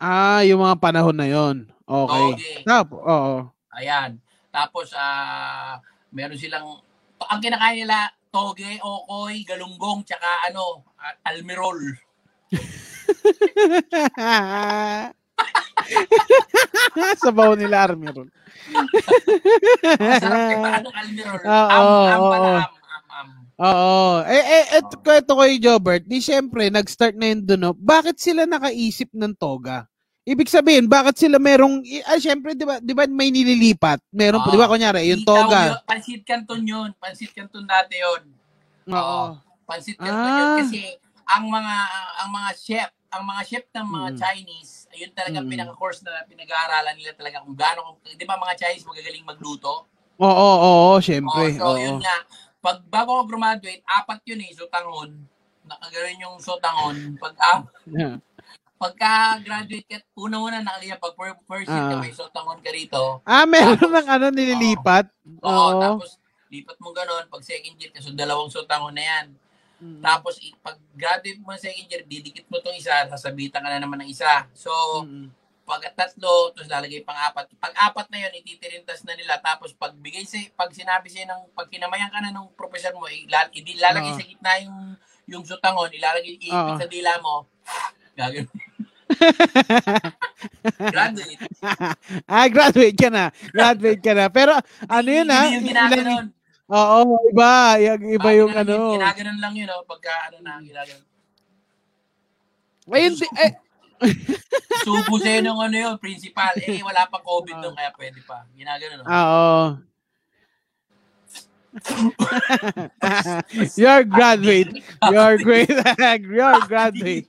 Ah, yung mga panahon na yon. Okay. Okay. Tapos, oo. Ayan. Tapos, ah, uh, meron silang, ang kinakain nila, toge, okoy, galunggong, tsaka ano, almirol. Sabaw nila almirol. Masarap yung ano, almirol. Am, am, am, am, am. Oo. Eh, eh, eto, eto ko yung Jobert. Di syempre, nag-start na yun dun, no? Bakit sila nakaisip ng toga? Ibig sabihin, bakit sila merong, ah, syempre, di ba, di ba may nililipat? Meron, oh, di ba, kunyari, yung toga. Yun, Pansit Canton yun. Pansit Canton dati yun. Oo. Pansit Canton ah. yun. Kasi, ang mga, ang mga chef, ang mga chef ng mga hmm. Chinese, yun talaga hmm. pinaka-course na pinag-aaralan nila talaga kung gaano, di ba mga Chinese magagaling magluto? Oo, oo, oo, syempre. Oo, so, oo. Yun nga. Pag bago ako graduate, apat yun eh, sotangon. Nakagawin yung sotangon. Pag, ah, yeah. Pagka-graduate ka, una-una nakalina, pag first year uh, ka may sotangon ka rito. Ah, meron tapos, ng ano, nililipat? Oo, oh, oh. Tapos lipat mo ganun. Pag second year ka, so dalawang sotangon na yan. Mm. Tapos pag-graduate mo ng second year, didikit mo itong isa, sasabitan ka na naman ng isa. So, mm. pag-tatlo, tapos lalagay pang-apat. Pag-apat na yun, ititirintas na nila. Tapos pagbigay sa, pag sinabi sa'yo, ng, pag kinamayan ka na ng professor mo, ilal ilalagay uh. sa gitna yung, yung sotangon, ilalagay uh. sa dila mo. Gagano. Graduate. Ah, graduate ka na. Graduate ka na. Pero ano yun ha? Hindi yung ginaganon. Oo, iba. Iba yung ano. Ginaganon lang yun o. Pagka ano na, ginaganon. Ayun, eh. Subo sa'yo nung ano yun, principal. Eh, wala pa COVID nung kaya pwede pa. Ginaganon o. Oo. You're graduate. You're great. You're graduate.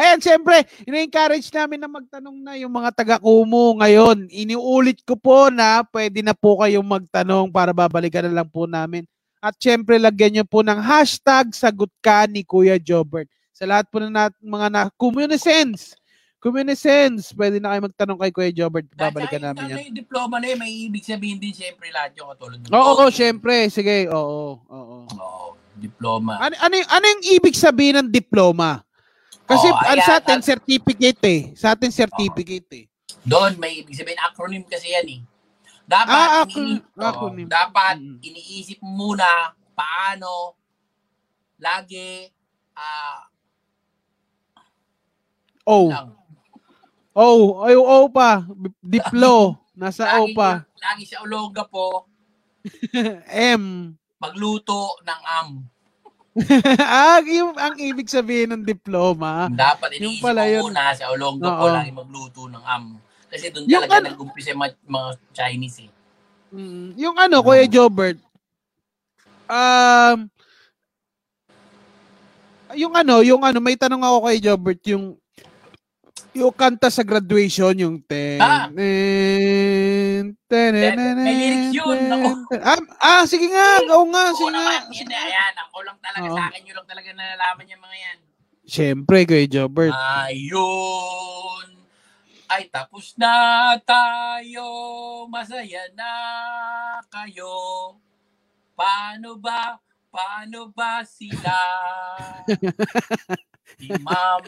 Ayan, siyempre, ina-encourage namin na magtanong na yung mga taga-Kumu ngayon. Iniulit ko po na pwede na po kayong magtanong para babalikan na lang po namin. At siyempre, lagyan nyo po ng hashtag sagot ka ni Kuya Jobert. Sa lahat po na mga na Kumunisense, Kumunisense, pwede na kayo magtanong kay Kuya Jobert. Babalikan namin yan. Yung diploma na yun, may ibig sabihin din siyempre lahat yung katulad. Oo, siyempre. Sige, oo, oo. Oo, diploma. Ano yung ibig sabihin ng diploma? Kasi oh, ayan, sa atin, at, certificate eh. Sa atin, certificate oh. eh. Doon, may ibig sabihin, acronym kasi yan eh. Dapat, ah, acronym. Iniisip, acronym. Oh, dapat mm. iniisip muna paano lagi uh, O. Lang. O. O. O pa. Diplo. Nasa lagi, O pa. Lagi sa uloga po. M. Magluto ng am. Ah, yung, ang ibig sabihin ng diploma. Dapat iniisip mo muna sa ulongga ko lagi magluto ng am. Kasi doon talaga nag-umpisa yung mga Chinese eh. Mm, yung ano, oh. Kuya Jobert, um, yung ano, yung ano, may tanong ako kay Jobert, yung, yung kanta sa graduation, yung ten, ah. ten, ten, ten, ten, may lyrics yun, ako. Ah, ah, sige nga, oo nga, sige nga. Oo naman, yan, ayan, ako lang talaga, oh. Sa akin, yun lang talaga nalalaman yung mga yan. Siyempre, Kuya Jobert. Ayun, ay tapos na tayo, masaya na kayo. Paano ba, paano ba sila? Di ma'am,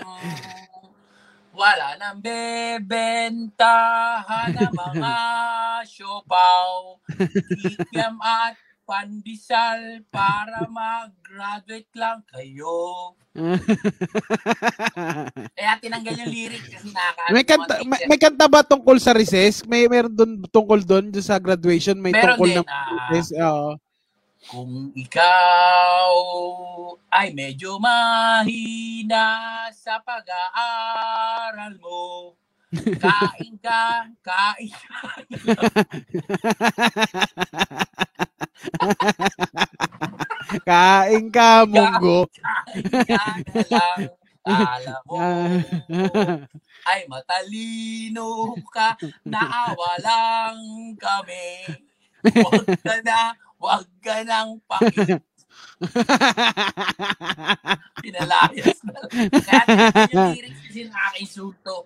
wala nang bebentahan na mga siopaw. Kikiam at pandesal para mag-graduate lang kayo. Kaya tinanggal yung lyrics kasi nakaka- may kanta, may, may kanta ba tungkol sa recess? May meron doon tungkol doon sa graduation, may meron tungkol din, ng ah, recess. Oh. Kung ikaw ay medyo mahina sa pag-aaral mo, kain ka, kain ka. Kain ka, munggo. Kain ka lang. Alam mo, ay matalino ka, naawalang kami. Huwag ka na, huwag ka nang pakit. Pinalayas na lang. Kaya yung lyrics kasi nakakainsulto.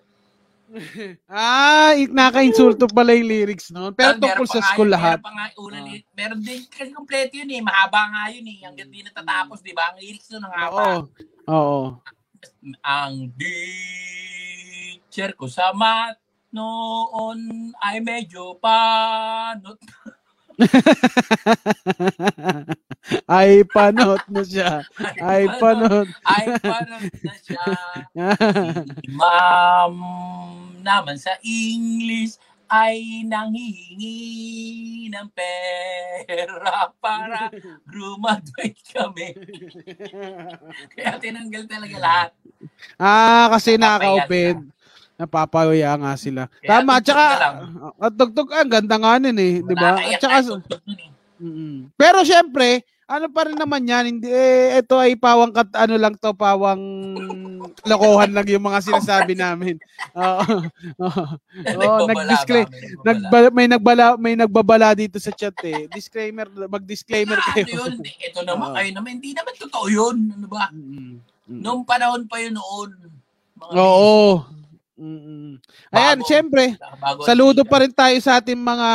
Ah, nakainsulto pala yung lyrics noon. Pero oh, tungkol sa school lahat. Meron pa nga una, oh. Meron din, kasi kompleto yun eh. Mahaba nga yun eh. Hanggang di natatapos, di ba? Ang lyrics noon, ang haba. Oo. Oo. Ang teacher ko sa mat noon ay medyo panot. Ay panot na siya. Ay panot. Ay panot na siya. Ma'am naman sa English ay nanghihingi ng pera para graduate kami. Kaya tinanggal talaga lahat. Ah, kasi nakaka-open. Napapawaya nga sila. Kaya tama, at saka, at tugtog, ang ganda nga nun eh, di ba? At saka, mm-hmm. Pero syempre, ano pa rin naman yan, hindi, eh, ito ay pawang, kat, ano lang to, pawang lokohan lang yung mga sinasabi namin. Oo. Oo. Oo, nag-disclaim. Nagbala, may, nagbala, may nagbabala dito sa chat eh. Disclaimer, mag-disclaimer kayo. Ano yun? Ito naman, kayo naman, hindi naman totoo yun. Ano ba? Mm-hmm. Noong panahon pa yun noon. Oo. Mm-mm. Ayan, bago, siyempre, bago saludo teacher. Pa rin tayo sa ating mga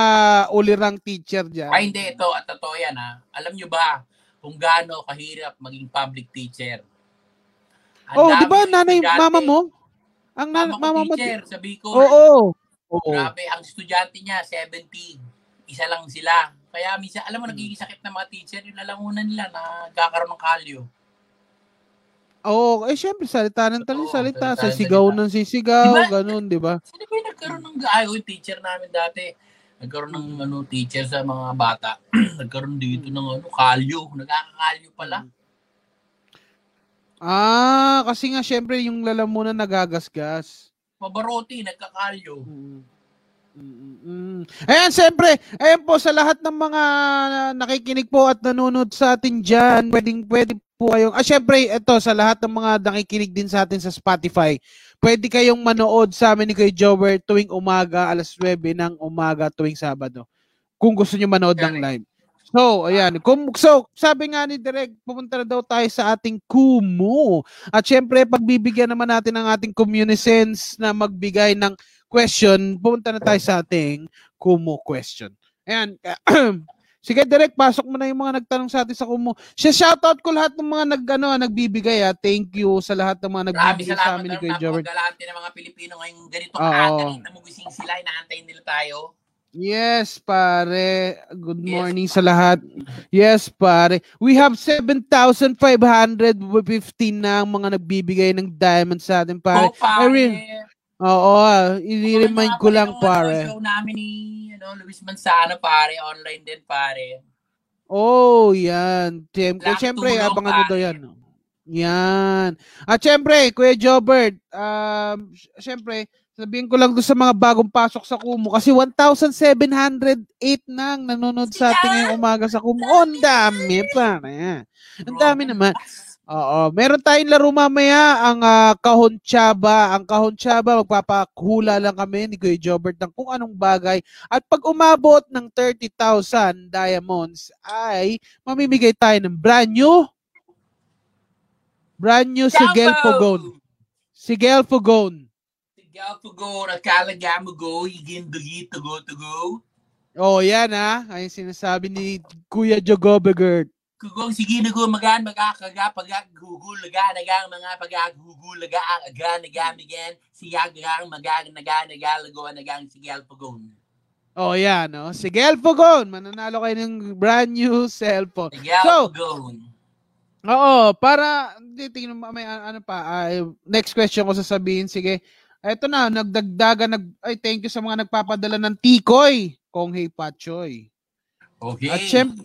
ulirang teacher dyan. Ay, hindi, ito, at totoo yan ha. Alam nyo ba kung gaano kahirap maging public teacher? Ang oh, di ba nanay, mama mo? Ang nanay, mama mo teacher, mama... sabi ko. Oo, oh, oh, oh. Grabe, ang estudyante niya, seventy. Isa lang sila. Kaya minsan, alam mo, hmm. nagkikisakit na mga teacher, yung lalangunan nila na gagkaroon ng kalyo. Oo, oh, eh siyempre, salita ng tali, salita, sa sigaw ng sisigaw, diba? Ganun, di ba? Sino ba yung nagkaroon ng, ay, oy, teacher namin dati, nagkaroon ng, ano, teacher sa mga bata, nagkaroon dito ng, ano, kalyo, nagkakalyo pala. Ah, kasi nga, siyempre, yung lalamunan nagagasgas. Pabaroti, nagkakalyo. Hmm. Mm-mm. Ayan, siyempre, ayan po sa lahat ng mga nakikinig po at nanonood sa atin dyan, pwedeng pwede po kayong, ah siyempre, ito, sa lahat ng mga nakikinig din sa atin sa Spotify, pwede kayong manood sa amin ni Kuya Jobert tuwing umaga, alas nuwebe ng umaga tuwing Sabado, kung gusto nyo manood ng live. So, ayan. Kum- so, sabi nga ni Direk, pumunta na daw tayo sa ating Kumu. At syempre, pagbibigyan naman natin ang ating Communisense na magbigay ng question, pumunta na tayo sa ating Kumu question. Ayan. Sige, Direk, pasok mo na yung mga nagtanong sa atin sa Kumu. Shoutout ko lahat ng mga nag, ano, nagbibigay. Ha. Thank you sa lahat ng mga nagbibigay sa amin ni Kuya Jobert. Grabe, salamat na lahat ng mga Pilipino ngayong ganito kaaga. Namugising sila, inaantayin nila tayo. Yes, pare. Good morning yes, sa lahat. Yes, pare. We have seven thousand five hundred fifty na ang mga nagbibigay ng diamond sa atin, pare. Oh, pare. Re- Oo, i-remind ko lang, pare. Show namin ni ano, Luis Manzano, pare. Online din, pare. Oh, yan. Siyempre, abangan nyo daw yan. Yan. At siyempre, Kuya Jobert, um, siyempre, Sabihin ko lang doon sa mga bagong pasok sa Kumu kasi one thousand seven hundred eight nang nanonood sa atin ngayong umaga sa Kumu. Oh, ang dami pa. Ang dami naman. Oo, meron tayong laro mamaya ang uh, Kahonchaba. Ang Kahonchaba, magpapakahula lang kami ni Kuya Jobert ng kung anong bagay. At pag umabot ng thirty thousand diamonds ay mamimigay tayo ng brand new brand new Sigel Pugon. Sigel Pugon. Sigel Pugon, akalaga mo go, higin dugi to go to go. Oh, yan ha. Ayun sinasabi ni Kuya Jobert. Kung sige na gumagan, magkakagapagagugulaganagang mga pagagugulaganaganagamigan, siyagagang magaganaganagalagonagang Sigel Pugon. Oh, yan, no? Sigel Pugon! Mananalo kayo ng brand new cellphone. Sigel so, Pugon. Oo, para, tingnan mo, may ano pa, uh, next question ko sasabihin, sige, eto na, nagdagdagan, nag, ay, thank you sa mga nagpapadala ng tikoy, kung hey pachoy. Okay. At syempre,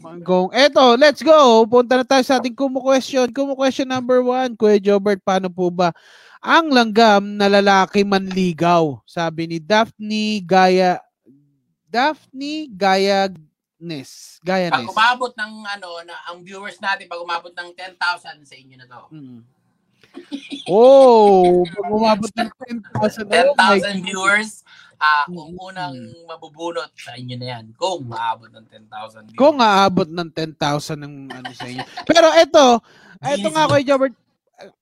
eto, let's go. Punta na tayo sa ating kumu-question. Kumu-question number one. Kuya Jobert, paano po ba ang langgam na lalaki manligaw? Sabi ni Daphne Gaya... Daphne Gayanes. Gayanes. Pag umabot ng, ano, na, ang viewers natin, pag umabot ng ten thousand sa inyo na to. Mm. Oh, pag umabot ng ten thousand. ten thousand viewers. Ah, kung unang mabubunot sa inyo na yan, kung maabot ng ten thousand. Kung maabot ng ten thousand ng ano sa inyo. Pero ito, ito nga Kuya Jobert,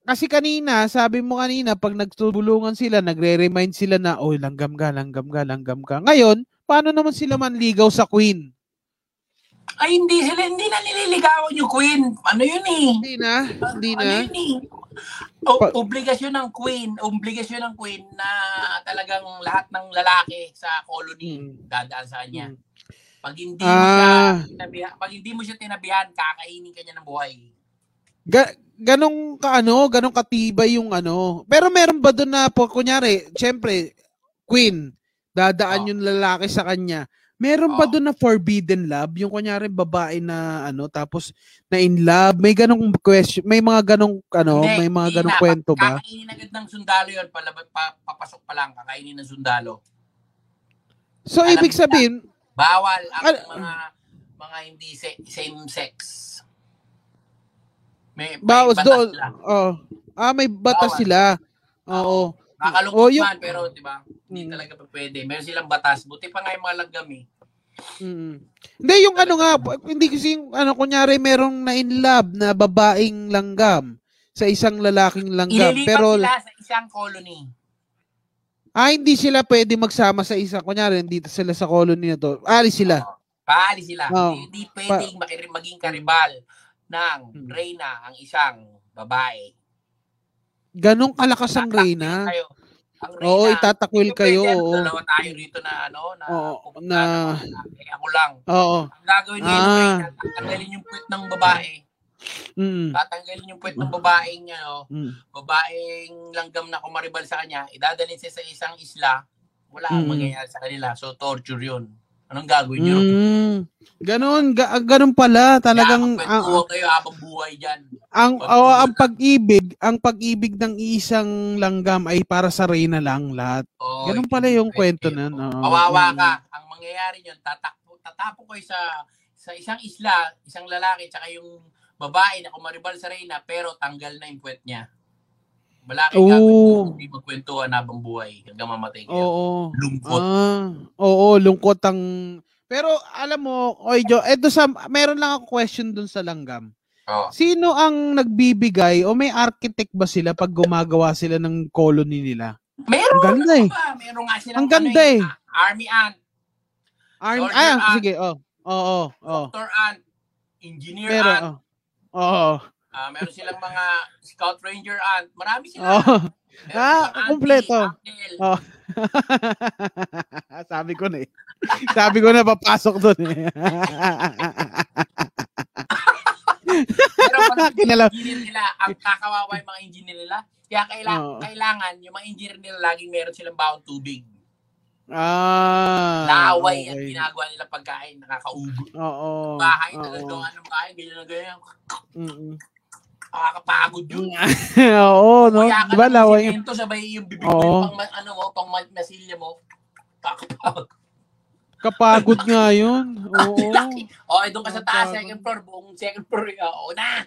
kasi kanina, sabi mo kanina, pag nagtulungan sila, nagre-remind sila na, oh, langgam ka, langgam ka, langgam ka. Ngayon, paano naman sila manligaw sa Queen? Ay, hindi sila, hindi na nililigawan yung Queen. Ano yun eh? Hindi na, hindi na. Ano yun eh? O, obligasyon ng Queen, obligasyon ng Queen na talagang lahat ng lalaki sa colony dadaan sa kanya. Pag hindi mo siya tinabihan, pag hindi mo siya tinabihan, kakainin kanya ng buhay. Ga ganong kaano, ganong katibay yung ano. Pero meron ba doon na po, kunyari, syempre, Queen, dadaan oh. yung lalaki sa kanya. Meron oh. ba doon na forbidden love? Yung kunyari babae na ano tapos na in love. May ganong question, may mga ganong ano, hindi, may mga ganong na, kwento ba? Kakainin agad ng sundalo 'yon pala, pa, papasok pa lang kakainin ng sundalo. So alam ibig sabihin na, bawal ang mga mga hindi same sex. May, may bawas doon. Oh. Ah, may batas bawal. Sila. Oo. Oh. Nakalungkot oh, yung... man, pero di ba? Hindi mm. talaga pa pwede. Meron silang batas. Buti pa nga yung mga langgam eh. Mm. Hindi, yung talaga. Ano nga, hindi kasi yung, ano, kunyari, merong na-in-love na babaeng langgam sa isang lalaking langgam. Ililipat pero... sila sa isang colony. Ah, hindi sila pwede magsama sa isang, kunyari, dito sila sa colony na to. Alis sila. Oh, paalis sila. Oh, hindi pwedeng pa... maging karibal ng hmm. reyna ang isang babae. Ganong kalakas ang reyna. Ang reyna. Oo, itatakwil kayo. Oo. Dalawa tayo rito na ano, na oo, na eh, ako lang. Oo. Ang gagawin ah. nito ay tatanggalin yung puwet ng babae. Mm. Tatanggalin yung puwet ng babaeng ano, mm. babaeng langgam na kumaribal sa kanya, idadalhin siya sa isang isla. Wala mm. ang mangyayari sa kanila. So torture 'yun. Anong gagawin niyo? Mm. Ganon, ga, ganon pala talagang yeah, ang kayo habang buhay diyan. Ang oh, ang pag-ibig, ang pag-ibig ng isang langgam ay para sa reyna lang lahat. Oh, ganon pala yung kwento na. Kawawa ka. Ang mangyayari niyan, tatakbo, tatapo kayo sa sa isang isla, isang lalaki tsaka yung babae na kumaribal sa reyna pero tanggal na yung puwet niya. Malaki ka, hindi magkwentuhan habang buhay hanggang mamatay kayo. Oo. Lungkot. Ah, oo, lungkot ang... Pero alam mo, oy Jo, eto sa, meron lang ako question dun sa langgam. Oh. Sino ang nagbibigay o may architect ba sila pag gumagawa sila ng colony nila? Meron. Ang ganda eh. Meron nga silang ang ganda ano, eh. Army Ant. Army ah, Ant. Sige, oo. Oo, oo. Doctor Ant. Engineer Pero, Ant. Oo. Oh. Oh. Uh, meron silang mga Scout Ranger Ant. Marami sila. Oh. Ah, kumpleto. Oh. Sabi ko na eh. Sabi ko na papasok doon eh. Pero parang kinalaw nila, ang kakawawa yung mga engineer nila. Kaya kailangan, oh. kailangan yung mga engineer nila laging meron silang bawang tubig. Ah, laway okay. at ginagawa nila pagkain, nakakaubo. Oo. Oh, oh, bahay, oh, talaga oh. anong bahay, ganyan na ganyan. Mm -mm. Nakakapagod yun. Oo, no? Kaya ka diba, na laway... simento, sabay yung bibig mo, pang, ano mo, pang masilya mo. Kakapagod. Kapagod nga yun. Oo. Oo, doon ka sa taas, second floor, buong second floor, oo na.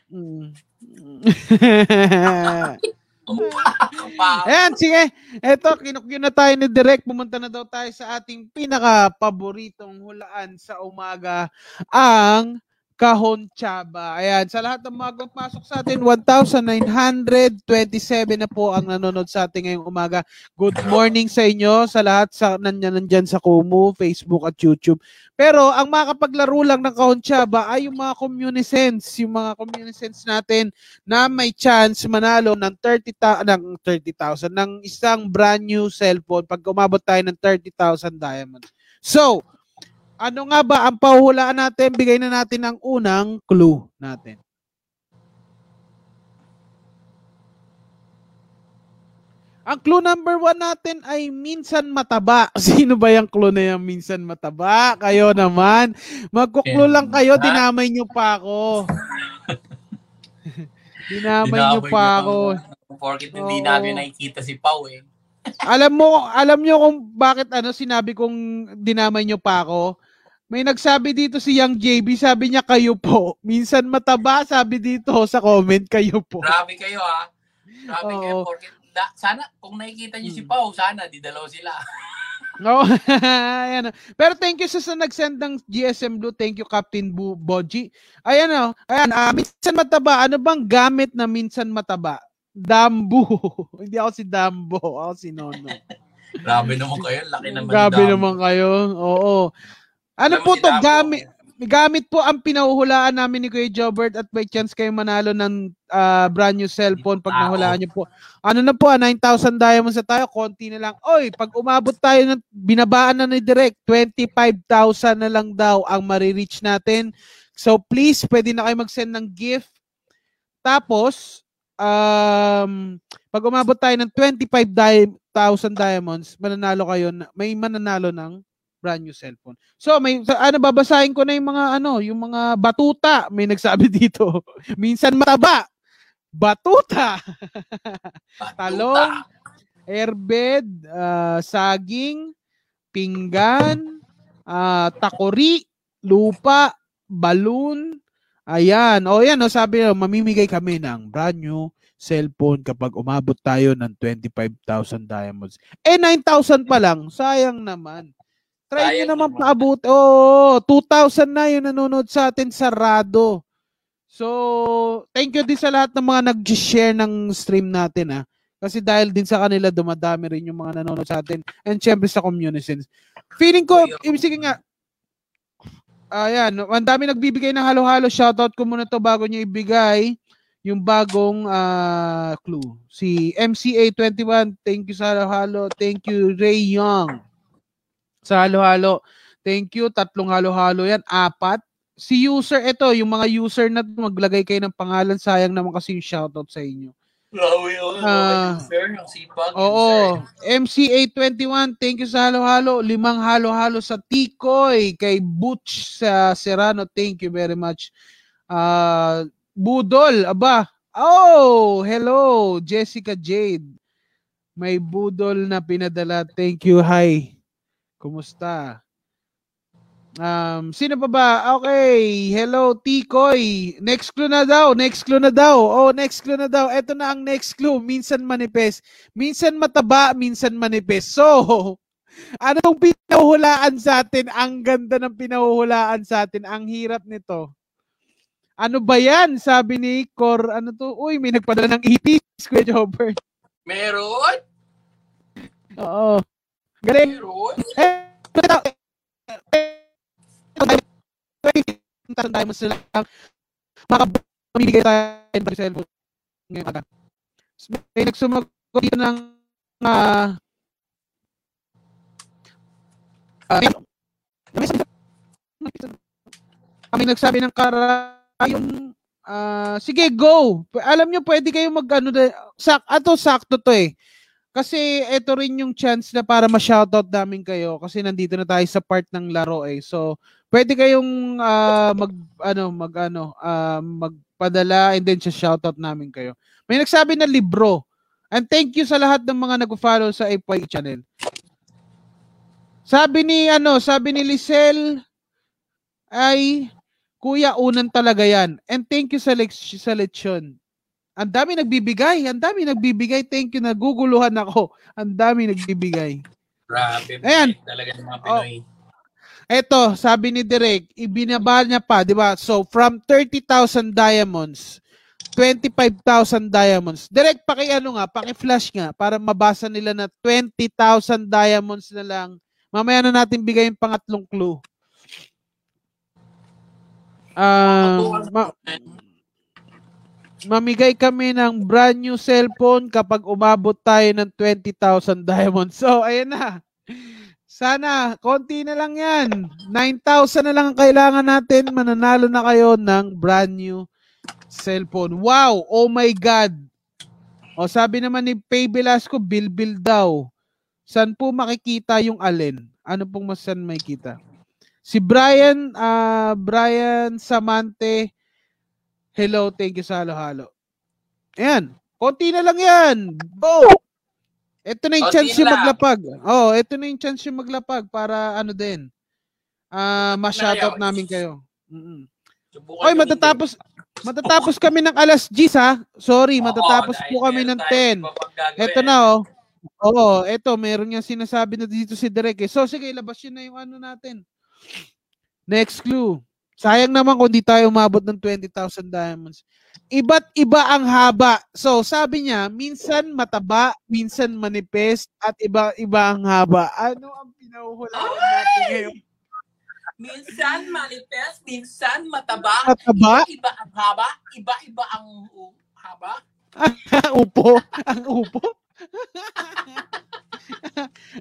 Ayan, sige. Eto, kinukyo na tayo ni Direk. Pumunta na daw tayo sa ating pinaka-paboritong hulaan sa umaga, ang kahonchaba. Ayan, sa lahat ng mga pumapasok sa atin, one thousand nine hundred twenty-seven na po ang nanonood sa atin ngayong umaga. Good morning sa inyo, sa lahat sa nandiyan, nandiyan sa Kumu, Facebook at YouTube. Pero ang makapaglaro lang ng kahonchaba ay yung mga communicants, yung mga communicants natin na may chance manalo ng thirty thousand ng isang brand new cellphone pag umabot tayo ng thirty thousand diamond. So, ano nga ba ang pahuhulaan natin? Bigay na natin ang unang clue natin. Ang clue number one natin ay minsan mataba. Sino ba yung clue na yung minsan mataba? Kayo naman. Magkuklo lang kayo, dinamay nyo pa ako. dinamay nyo pa ako. Porkit hindi namin nakikita si Pao eh. Alam mo, alam nyo kung bakit ano sinabi kong dinamay nyo pa ako? May nagsabi dito si Young J B, sabi niya kayo po. Minsan mataba, sabi dito sa comment, kayo po. Grabe kayo ah. Grabe oh. kayo. Porque, da, sana, kung nakikita niyo si Pao, sana, di dalaw sila. No. Ayan. Pero thank you sa, sa nag-send ng G S M Blue. Thank you, Captain Bu Boji. Ayan o. Oh. Ayan, ah, minsan mataba. Ano bang gamit na minsan mataba? Dambo. Hindi ako si Dambo. Ako si Nono. Grabe naman kayo. Laki naman Dambo. Grabe naman kayo. Oo. Ano po to? Gamit, gamit po ang pinahuhulaan namin ni Kuya Jobert at by chance kayo manalo ng uh, brand new cellphone pag nahulaan nyo po. Ano na po, nine thousand diamonds na tayo, konti na lang. Oy, pag umabot tayo, ng, binabaan na ni Direct, twenty-five thousand na lang daw ang marireach natin. So please, pwede na kayo mag-send ng gift. Tapos, um, pag umabot tayo ng twenty-five thousand diamonds, mananalo kayo, na, may mananalo ng brand new cellphone. So may ano, babasahin ko na yung mga ano, yung mga batuta, may nagsabi dito. Minsan mataba. Batuta. Batuta. Talong, airbed, uh, saging, pinggan, uh, takori, lupa, balloon. Ayan. O yan, o, sabi nyo, mamimigay kami ng brand new cellphone kapag umabot tayo ng twenty-five thousand diamonds. Eh, nine thousand pa lang. Sayang naman. Try nyo naman paabot. Oo, oh, two thousand na yung nanonood sa atin, sarado. So, thank you din sa lahat ng mga nag-share ng stream natin. Ah. Kasi dahil din sa kanila, dumadami rin yung mga nanonood sa atin. And syempre sa communities. Feeling ko, sige nga, ayan, ang dami nagbibigay ng halo-halo. Shoutout ko muna to bago nyo ibigay yung bagong uh, clue. Si M C A twenty-one, thank you sa halo-halo. Thank you, Ray Young. Sa halo-halo. Thank you. Tatlong halo-halo yan. Apat. Si user, ito, yung mga user na maglagay kayo ng pangalan. Sayang naman kasi yung shoutout sa inyo. Wow, yun. Uh, user, yung sipag. Oo. M C A twenty-one, thank you sa halo-halo. Limang halo-halo sa Tikoy. Kay Butch sa Serrano, thank you very much. Uh, Budol, aba. Oh, hello. Jessica Jade. May budol na pinadala. Thank you. Hi. Kumusta? Um, sino pa ba? Okay. Hello, Tikoy. Next clue na daw. Next clue na daw. Oh, next clue na daw. Ito na ang next clue. Minsan manipis. Minsan mataba, minsan manipis. So, anong pinahuhulaan sa atin? Ang ganda ng pinahuhulaan sa atin. Ang hirap nito. Ano ba yan? Sabi ni Cor, ano to? Uy, may nagpadala ng eighties, Kuya Jobert. Meron? Oo. Galing. Eh, twenty thousand diamonds na lang. Makabibigay tayo ng cellphone ngayong aga. May nagsumagot dito ng uh, may nagsabi ng karayong uh, sige, go. Alam nyo, pwede kayo mag ano, sak, ato, sakto to eh. Kasi ito rin yung chance na para ma-shoutout namin kayo kasi nandito na tayo sa part ng laro eh. So, pwede kayong uh, mag ano, mag ano, uh, magpadala and then shoutout namin kayo. May nagsabi na libro. And thank you sa lahat ng mga nag-follow sa F Y E channel. Sabi ni ano, sabi ni Lisel ay kuya unang talaga 'yan. And thank you sa lex- sa lechon. Ang dami nagbibigay, ang dami nagbibigay. Thank you, naguguluhan ako. Ang dami nagbibigay. Grabe. Ayan. Talaga ng mga Pinoy. Oh. Eto, sabi ni Direk, ibinaba niya pa, di ba? So, from thirty thousand diamonds, twenty-five thousand diamonds. Direk, pakiano nga, paki-flash nga, para mabasa nila na twenty thousand diamonds na lang. Mamaya na natin bigay yung pangatlong clue. Um, ma- Mamigay kami ng brand new cellphone kapag umabot tayo ng twenty thousand diamonds. So, ayan na. Sana, konti na lang yan. nine thousand na lang ang kailangan natin. Mananalo na kayo ng brand new cellphone. Wow! Oh my God! O, sabi naman ni Pay Velasco, Bilbil daw. Saan po makikita yung alin? Ano pong mas saan makikita? Si Brian, uh, Brian Samante, hello, thank you sa halo-halo. Ayan, konti na lang yan. Go! Ito na yung konti chance na yung maglapag. Oh, ito na yung chance yung maglapag para ano din. Uh, ma-shoutout namin kayo. Mm-hmm. Oy, matatapos matatapos kami ng alas ten, ha? Sorry, matatapos Oo, po kami ng ten. Ito na, oh. Oo, ito, meron nga sinasabi na dito si Derek. Eh. So, sige, labas yun na yung ano natin. Next clue. Sayang naman kung di tayo umabot ng twenty thousand diamonds. Iba't iba ang haba. So, sabi niya, minsan mataba, minsan manipis, at iba-iba ang haba. Ano ang pinahuhulaan natin ngayon? Minsan manipis, minsan mataba, mataba? Iba-iba ang haba, iba-iba ang u- haba. Upo? Ang upo?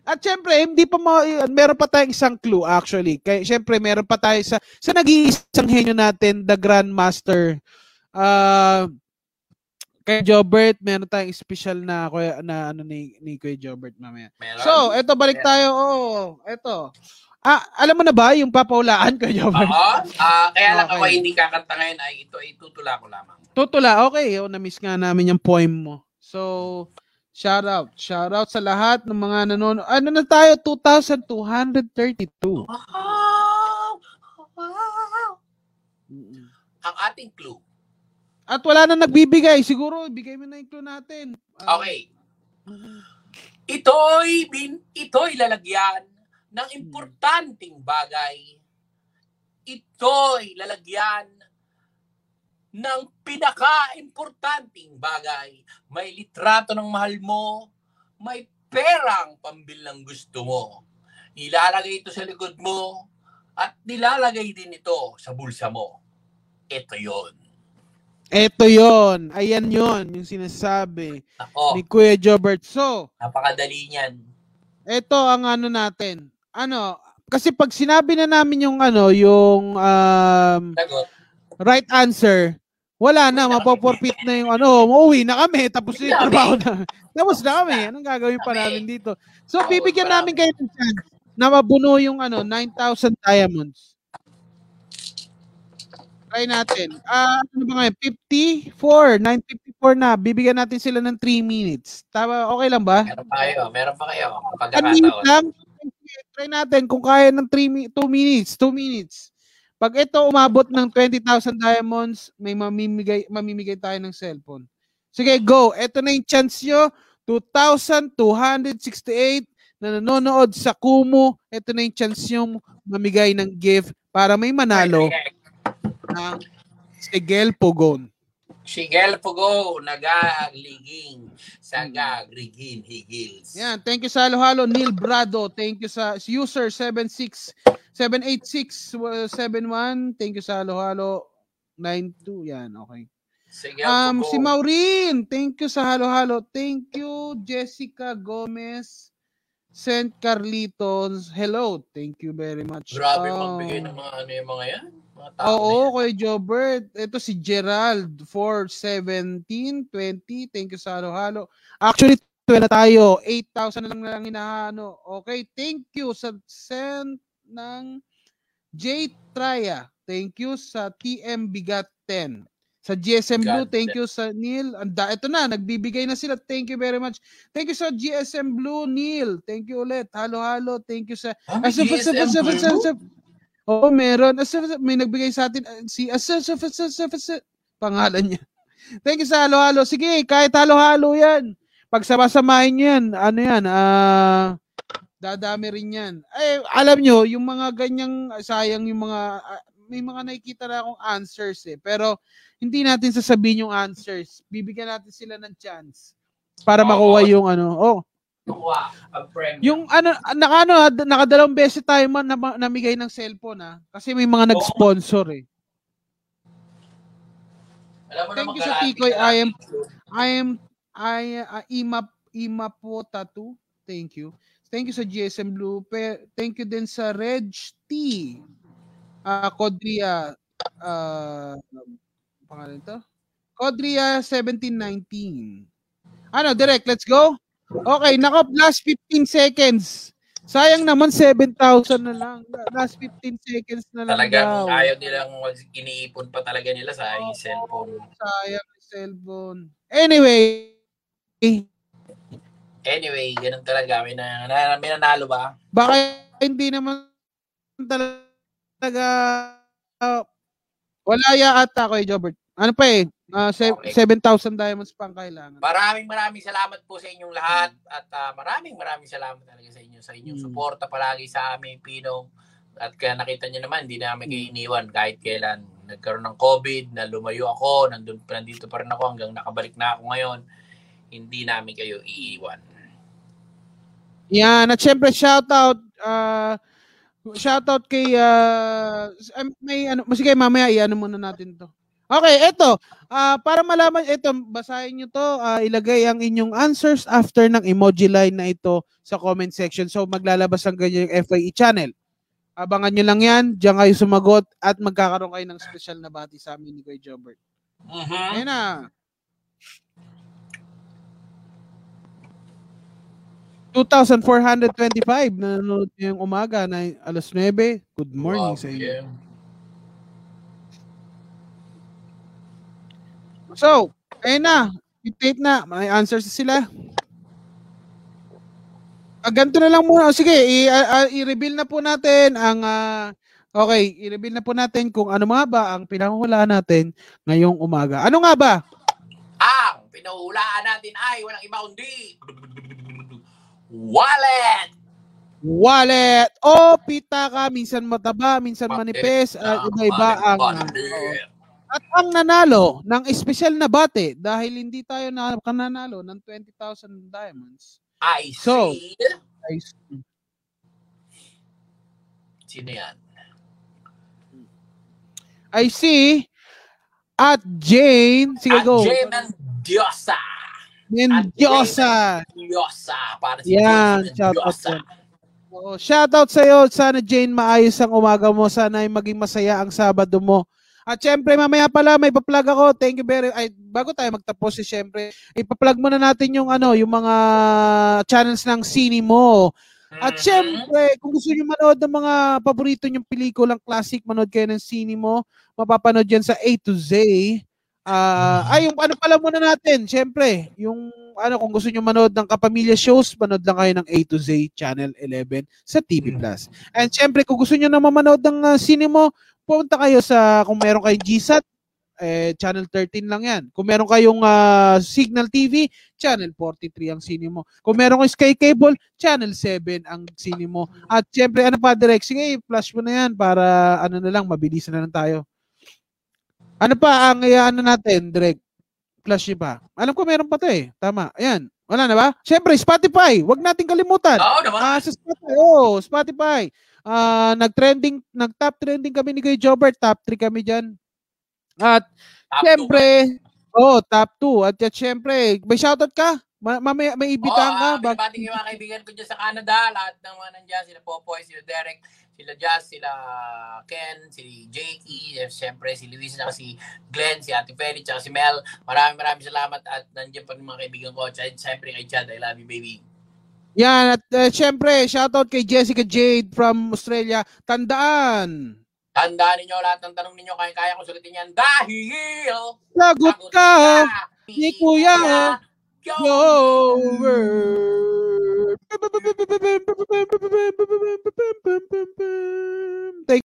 At syempre, hindi pa ma- meron pa tayong isang clue actually. Kaya syempre, meron pa tayo sa sa nag-iisang henyo natin, the Grandmaster. Uh, kay Jobert, meron tayong special na na ano ni ni Kuya Jobert mamaya. Meron? So, eto balik tayo. Oo, eto. Ah, alam mo na ba yung papaulaan, Kuya Jobert? Oo. Uh, kaya lang okay. Ako hindi kakanta ngayon ay ito ay tutula ko lamang. Tutula, okay. O, na-miss nga namin yung poem mo. So, shout out. Shout out sa lahat ng mga nanonood. Ano na tayo? two thousand two hundred thirty-two. Wow! Wow! Ang ating clue. At wala na nagbibigay. Siguro, ibigay mo na yung clue natin. Uh, okay. Ito'y, bin, ito'y lalagyan ng importanteng bagay. Ito'y lalagyan ng pinaka-importanting bagay. May litrato ng mahal mo, may perang pambil ng gusto mo. Nilalagay ito sa likod mo at nilalagay din ito sa bulsa mo. Ito yon. Ito yon. Ayan yon yung sinasabi Ako. ni Kuya Jobert. So, napakadali niyan. Ito ang ano natin. Ano, kasi pag sinabi na namin yung ano, yung um, right answer, wala na, mapo-forfeit na yung ano, uuwi na kami, tapos na yung trabaho na. Tapos na kami, anong gagawin pa namin dito? So, bibigyan namin kayo ng chance na mabuno yung ano, nine thousand diamonds. Try natin. Ah, ano ba ngayon? fifty-four, nine fifty-four na. Bibigyan natin sila ng three minutes. Tama, okay lang ba? Meron pa kayo, meron pa kayo. Pagkakataon. Lang, try natin kung kaya ng two minutes. Pag ito umabot ng twenty thousand diamonds, may mamimigay, mamimigay tayo ng cellphone. Sige, go. Ito na yung chance nyo. two thousand two hundred sixty-eight na nanonood sa Kumu. Ito na yung chance nyo mamigay ng gift para may manalo ng Sigel Pugon. Sigel Pugon, nagagliging sa gagrigin higils. Yan, thank you sa halo-halo. Neil Brado, thank you sa user seven six seven eight six seven one, thank you sa halo-halo nine two, yan, okay. Sige, um, si Maureen, thank you sa halo-halo, thank you. Jessica Gomez, Saint Carlitos, hello, thank you very much. Grabe oh. Magbigay ng mga ano yung mga yan? Mga oo, Kuya Jobert, ito si Gerald, four seventeen twenty, thank you sa halo-halo. Actually, na tayo. eight thousand na lang na lang hinaano. Okay, thank you sa send ng J. Traya. Thank you sa T M Bigat ten. Sa G S M Blue, thank you sa Neil. Anda, ito na, nagbibigay na sila. Thank you very much. Thank you sa G S M Blue, Neil. Thank you ulit. Halo-halo. Thank you sa... Huh? As G S M as Blue? As as as oh, meron. As as as may nagbigay sa atin. Si as as as as as as pangalan niya. Thank you sa halo-halo. Sige, kahit halo-halo yan. Pag sabasamahin niyo yan, ano yan, ah... Uh, dadami rin yan. Ay, alam nyo, yung mga ganyang, sayang yung mga, uh, may mga nakikita na akong answers eh. Pero, hindi natin sasabihin yung answers. Bibigyan natin sila ng chance para oh, makuha yung ano. Oh. Makuha. Yung ano, naka, ano, nakadalawang beses tayo man namigay ng cellphone ha. Kasi may mga nag-sponsor eh. Alam mo thank na you sa Tikoy. I am, I am, I, uh, Ima, Ima po Tattoo. Thank you. Thank you sa G S M Blue. Thank you din sa Reg T. Uh, Kodria. Uh, pangalan ito? Kodria seventeen nineteen. Ano, direct. Let's go. Okay. Nako, last fifteen seconds. Sayang naman, seven thousand na lang. Last fifteen seconds na lang. Talagang ayaw nilang iniipon pa talaga nila sa oh, cellphone. Sayang cellphone. Anyway. Anyway, ganun talaga. May, na, may nanalo ba? Baka hindi naman talaga uh, wala ya ata ko eh, Jobert. Ano pa eh? Uh, okay. seven thousand diamonds pang kailangan. Maraming maraming salamat po sa inyong lahat at uh, maraming maraming salamat talaga sa inyo. Sa inyong hmm. suporta palagi sa aming Pinong. At kaya nakita nyo naman, hindi namin kayo iniwan kahit kailan. Nagkaroon ng COVID, na lumayo ako, nandun, nandito pa rin ako hanggang nakabalik na ako ngayon. Hindi namin kayo iiwan. Yan, at syempre shoutout uh, shoutout kay uh, may ano, sige mamaya iano muna natin 'to. Okay, eto, uh, para malaman eto, basahin niyo 'to, uh, ilagay ang inyong answers after ng emoji line na ito sa comment section. So maglalabas ang ganyan yung F Y E channel. Abangan niyo lang 'yan, diyan kayo sumagot at magkakaroon kayo ng special na bati sa amin ni Kuya Jobert. Mhm. Uh-huh. Ayun na. two thousand four hundred twenty-five na nanonood ngayong umaga na alas nuwebe. Good morning wow, sa inyo. Yeah. So, ayun na. Dictate na. May answers sila. Ah, ganito na lang muna. Sige, i-reveal na po natin ang... Uh, okay, i-reveal na po natin kung ano nga ba ang pinahuhulaan natin ngayong umaga. Ano nga ba? Ah, pinahuhulaan natin ay walang iba kundi... Wallet! Wallet! O, oh, pitaka, minsan mataba, minsan manipis, at iba-iba ang... At ang nanalo ng espesyal na bate, dahil hindi tayo nanalo ng twenty thousand diamonds. I so, see. I see. Sino yan? I see. At Jane, sige at go. At Jane Mendiosa. Mendiosa. Mendiosa. Para si yan, Mendiosa. Oh, shoutout sa'yo. Sana, Jane, maayos ang umaga mo. Sana ay maging masaya ang Sabado mo. At syempre, mamaya pala, may pa-plug ako. Thank you very much. Bago tayo magtapos, eh, syempre, ipa-plug muna natin yung, ano, yung mga channels ng Sini mo. At mm-hmm. syempre, kung gusto nyo manood ng mga paborito nyong pelikulang classic, manood kayo ng Sini mo. Mapapanood yan sa A to Z. Uh, ay, yung ano pala muna natin, syempre, yung ano, kung gusto nyo manood ng Kapamilya shows, manood lang kayo ng A to Z Channel eleven sa T V Plus. And syempre, kung gusto nyo naman manood ng uh, Sinimo, pumunta kayo sa, kung meron kayong G SAT, eh, Channel thirteen lang yan. Kung meron kayong uh, Signal T V, Channel forty-three ang Sinimo. Kung meron kayong Sky Cable, Channel seven ang Sinimo. At syempre, ano pa, direct, sige, flash mo na yan para, ano na lang, mabilis na lang tayo. Ano pa ang ano natin, direct flash pa. Alam ko meron pa 'to eh. Tama. Ayan. Wala na ba? Siyempre, Spotify. Huwag nating kalimutan. Oo, naman. Uh, sa Spotify. Oh, Spotify. Uh, nag-trending, nag-top trending kami ni Kuya Jobert. Top three kami diyan. At siyempre, oh, top two. At, at siyempre, may shoutout ka? Mamaya may ibitan ka. Oo, pati yung mga kaibigan ko dyan sa Canada, lahat ng mga nandiyan, sila Popoy, sila Derek, sila Jazz, sila Ken, si Jakey, siyempre si Luis, saka si Glenn, si Ate Feli, saka si Mel. Maraming maraming salamat at nandiyan pa ng mga kaibigan ko. Siyempre kay Chad, I love you baby. Yan, at uh, siyempre, shoutout kay Jessica Jade from Australia. Tandaan! Tandaan ninyo lahat ng tanong ninyo, kaya-kaya ko sulitin yan dahil... Lagot ka! Ni Kuya! Kuya. Jobert.